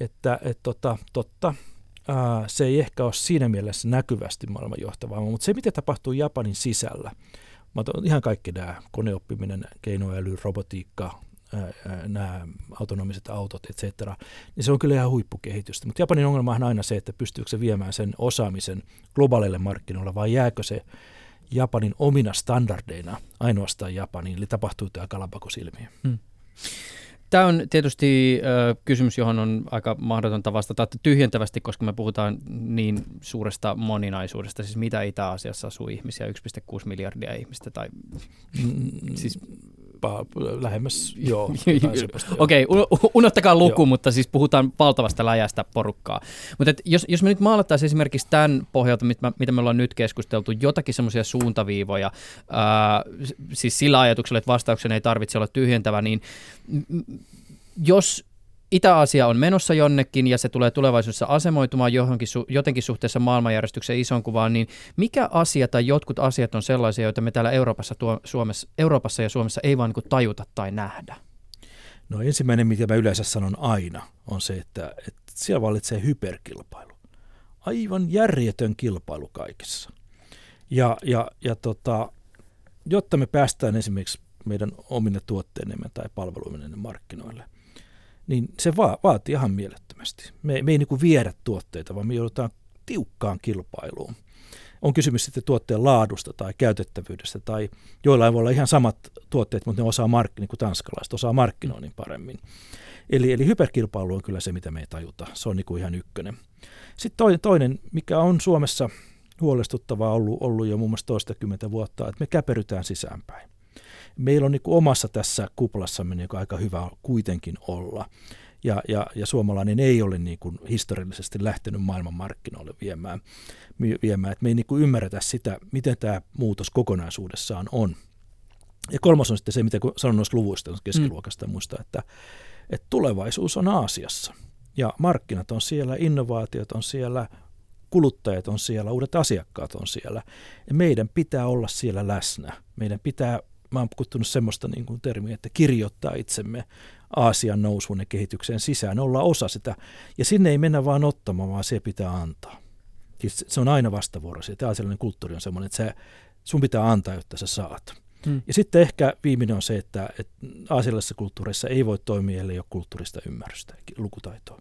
että se ei ehkä ole siinä mielessä näkyvästi maailman johtavaa, mutta se mitä tapahtuu Japanin sisällä, ihan kaikki nämä koneoppiminen, keinoäly, robotiikka, nämä autonomiset autot, etc., niin se on kyllä ihan huippukehitystä. Mutta Japanin ongelma on aina se, että pystyykö se viemään sen osaamisen globaaleille markkinoille, vai jääkö se Japanin omina standardeina ainoastaan Japaniin, eli tapahtuu tämä Galapagos-ilmiö. Tämä on tietysti kysymys, johon on aika mahdotonta vastata tyhjentävästi, koska me puhutaan niin suuresta moninaisuudesta, siis mitä Itä-Asiassa asuu ihmisiä, 1,6 miljardia ihmistä, tai siis... lähemmäs, joo. Okei, unohtakaa luku, joo. Mutta siis puhutaan valtavasta läjästä porukkaa. Mutta jos me nyt maalattaisiin esimerkiksi tämän pohjalta, mitä me ollaan nyt keskusteltu, jotakin semmoisia suuntaviivoja, siis sillä ajatuksella, että vastauksen ei tarvitse olla tyhjentävä, niin jos Itä-Asia on menossa jonnekin ja se tulee tulevaisuudessa asemoitumaan jotenkin suhteessa maailmanjärjestyksen isoon kuvaan, niin mikä asia tai jotkut asiat on sellaisia, joita me täällä Euroopassa ja Suomessa ei vaan niin kuin tajuta tai nähdä? No ensimmäinen, mitä mä yleensä sanon aina, on se, että siellä vallitsee hyperkilpailu. Aivan järjetön kilpailu kaikessa. Ja jotta me päästään esimerkiksi meidän omine tuotteinemme tai palveluiminen markkinoille, niin se vaatii ihan mielettömästi. Me ei niin kuin viedä tuotteita, vaan me joudutaan tiukkaan kilpailuun. On kysymys sitten tuotteen laadusta tai käytettävyydestä, tai joillain voi olla ihan samat tuotteet, mutta ne niin kuin tanskalaiset osaa markkinoinnin paremmin. Eli hyperkilpailu on kyllä se, mitä me ei tajuta. Se on niin kuin ihan ykkönen. Sitten toinen, mikä on Suomessa huolestuttavaa ollut jo muun muassa 20 vuotta, että me käperytään sisäänpäin. Meillä on niin kuin omassa tässä kuplassamme niin aika hyvä kuitenkin olla. Ja suomalainen ei ole niin kuin historiallisesti lähtenyt maailmanmarkkinoille viemään. Et me ei niin kuin ymmärretä sitä, miten tämä muutos kokonaisuudessaan on. Ja kolmas on sitten se, mitä sanon noista luvuista, keskiluokasta muista, että tulevaisuus on Aasiassa. Ja markkinat on siellä, innovaatiot on siellä, kuluttajat on siellä, uudet asiakkaat on siellä. Ja meidän pitää olla siellä läsnä. Meidän pitää... Mä oon kuttunut semmoista niin kuin termiä, että kirjoittaa itsemme Aasian nousuun ja kehitykseen sisään, olla osa sitä. Ja sinne ei mennä vaan ottamaan, vaan se pitää antaa. Siis se on aina vastavuoroisia, että aasialainen kulttuuri on semmoinen, että sun pitää antaa, jotta sä saat. Ja sitten ehkä viimeinen on se, että aasialaisessa kulttuurissa ei voi toimia, ellei ole kulttuurista ymmärrystä, lukutaitoa.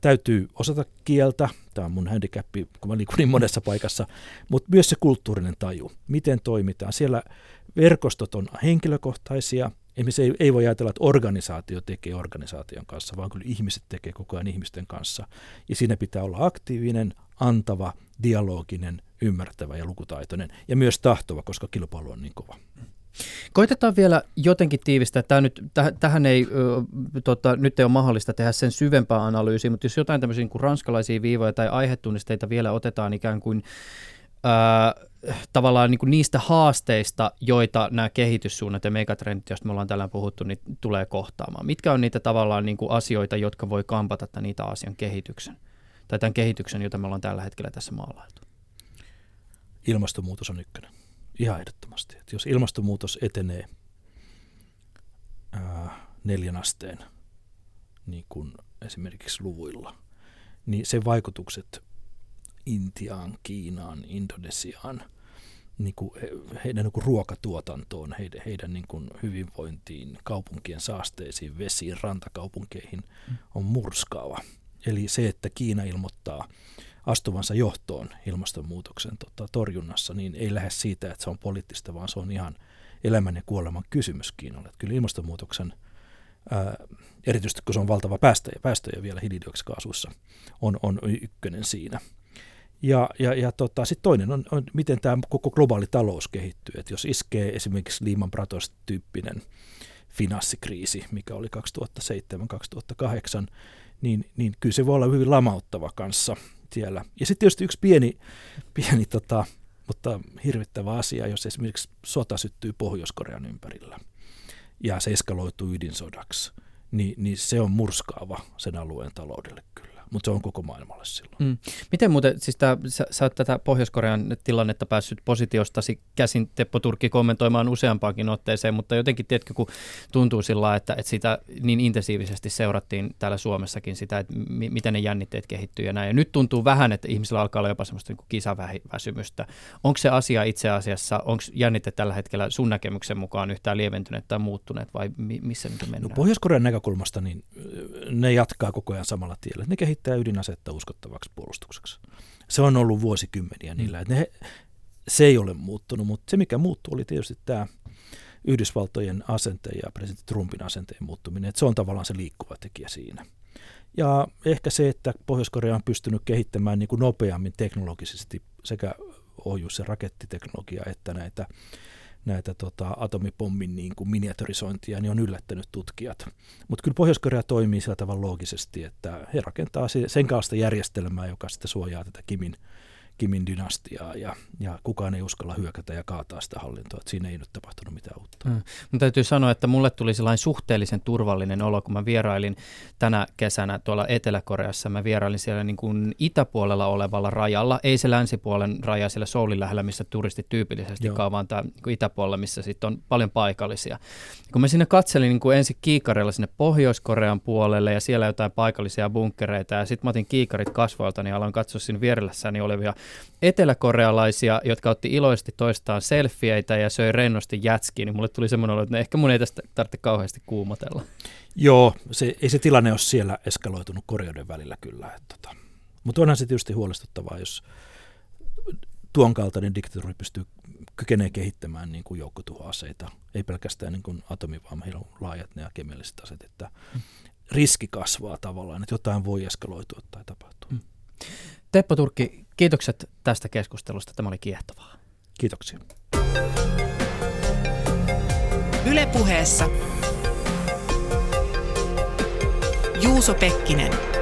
Täytyy osata kieltä, tämä on mun handicappi, kun mä liikun niin monessa paikassa, mutta myös se kulttuurinen taju, miten toimitaan. Siellä verkostot on henkilökohtaisia, ei voi ajatella, että organisaatio tekee organisaation kanssa, vaan kyllä ihmiset tekee koko ajan ihmisten kanssa. Ja siinä pitää olla aktiivinen, antava, dialoginen, ymmärtävä ja lukutaitoinen ja myös tahtova, koska kilpailu on niin kova. Koitetaan vielä jotenkin tiivistää. Nyt ei ole mahdollista tehdä sen syvempää analyysiä, mutta jos jotain tämmöisiä niin kuin ranskalaisia viivoja tai aihetunnisteita vielä otetaan ikään kuin tavallaan niin kuin niistä haasteista, joita nämä kehityssuunnat ja megatrendit, joista me ollaan tällä puhuttu, niin tulee kohtaamaan. Mitkä on niitä tavallaan niin kuin asioita, jotka voi kampata niitä asian kehityksen tai tämän kehityksen, jota me ollaan tällä hetkellä tässä maalailtu? Ilmastonmuutos on ykkönen. Ihan ehdottomasti. Että jos ilmastonmuutos etenee 4 asteen niin kuin esimerkiksi luvuilla, niin sen vaikutukset Intiaan, Kiinaan, Indonesiaan, niin kuin heidän niin kuin ruokatuotantoon, heidän niin kuin hyvinvointiin, kaupunkien saasteisiin, vesiin, rantakaupunkeihin on murskaava. Eli se, että Kiina ilmoittaa astuvansa johtoon ilmastonmuutoksen torjunnassa, niin ei lähde siitä, että se on poliittista, vaan se on ihan elämän ja kuoleman kysymys Kiinalle. Että kyllä ilmastonmuutoksen, erityisesti kun se on valtava päästöjä vielä hiilidioksidikaasuissa, on ykkönen siinä. Ja sitten toinen on, miten tämä koko globaali talous kehittyy. Et jos iskee esimerkiksi Lehman Brothers-tyyppinen finanssikriisi, mikä oli 2007-2008, niin kyllä se voi olla hyvin lamauttava kanssa siellä. Ja sitten tietysti yksi pieni mutta hirvittävä asia, jos esimerkiksi sota syttyy Pohjois-Korean ympärillä ja se eskaloituu ydinsodaksi, niin se on murskaava sen alueen taloudelle kyllä. Mutta se on koko maailmalle silloin. Mm. Miten muuten, siis sä oot tätä Pohjois-Korean tilannetta päässyt positiostasi käsin Teppo Turkki kommentoimaan useampaankin otteeseen, mutta jotenkin tiedätkö, kun tuntuu sillä lailla, että sitä niin intensiivisesti seurattiin täällä Suomessakin sitä, että miten ne jännitteet kehittyy ja näin. Ja nyt tuntuu vähän, että ihmisillä alkaa olla jopa semmoista niin kisaväsymystä. Onko se asia itse asiassa, onko jännite tällä hetkellä sun näkemyksen mukaan yhtään lieventyneet tai muuttuneet vai missä nyt mennään? No Pohjois-Korean näkökulmasta niin ne jatkaa koko ajan samalla tiellä. Ne kehittää ydinasetta uskottavaksi puolustukseksi. Se on ollut vuosikymmeniä niillä. Se ei ole muuttunut, mutta se mikä muuttui oli tietysti tämä Yhdysvaltojen asenteen ja presidentti Trumpin asenteen muuttuminen. Että se on tavallaan se liikkuva tekijä siinä. Ja ehkä se, että Pohjois-Korea on pystynyt kehittämään niin kuin nopeammin teknologisesti sekä ohjus- ja rakettiteknologiaa että näitä atomipommin niin kuin miniatyrisointia, niin on yllättänyt tutkijat. Mutta kyllä Pohjois-Korea toimii sillä tavalla loogisesti, että he rakentaa sen kaltaista järjestelmää, joka sitten suojaa tätä Kimin dynastiaa ja kukaan ei uskalla hyökätä ja kaataa sitä hallintoa. Et siinä ei nyt tapahtunut mitään uutta. Mun täytyy sanoa, että mulle tuli sellainen suhteellisen turvallinen olo, kun mä vierailin tänä kesänä tuolla Etelä-Koreassa. Mä vierailin siellä niin kuin itäpuolella olevalla rajalla, ei se länsipuolen raja siellä Soulin lähellä, missä turistit tyypillisesti Joo. kaavaan tämä niin itäpuolella, missä sitten on paljon paikallisia. Kun mä siinä katselin niin kuin ensin kiikarilla sinne Pohjois-Korean puolelle ja siellä jotain paikallisia bunkkereita ja sitten mä otin kiikarit kasvoiltani ja aloin katsoa siinä vierellässäni olevia eteläkorealaisia, jotka otti iloisesti toistaan selfieitä ja söi rennosti jätskiä, niin mulle tuli semmoinen olo, että ehkä mun ei tästä tarvitse kauheasti kuumotella. Joo, ei se tilanne ole siellä eskaloitunut Koreoiden välillä kyllä. Mutta onhan se tietysti huolestuttavaa, jos tuon kaltainen diktatuuri kykenee kehittämään niin kuin joukkotuhoaseita, ei pelkästään niin kuin atomi, vaan meillä on laajat ne kemialliset aseet, että riski kasvaa tavallaan, että jotain voi eskaloitua tai tapahtua. Teppo Turkki, kiitokset tästä keskustelusta. Tämä oli kiehtovaa. Kiitoksia. Yle Puheessa Juuso Pekkinen.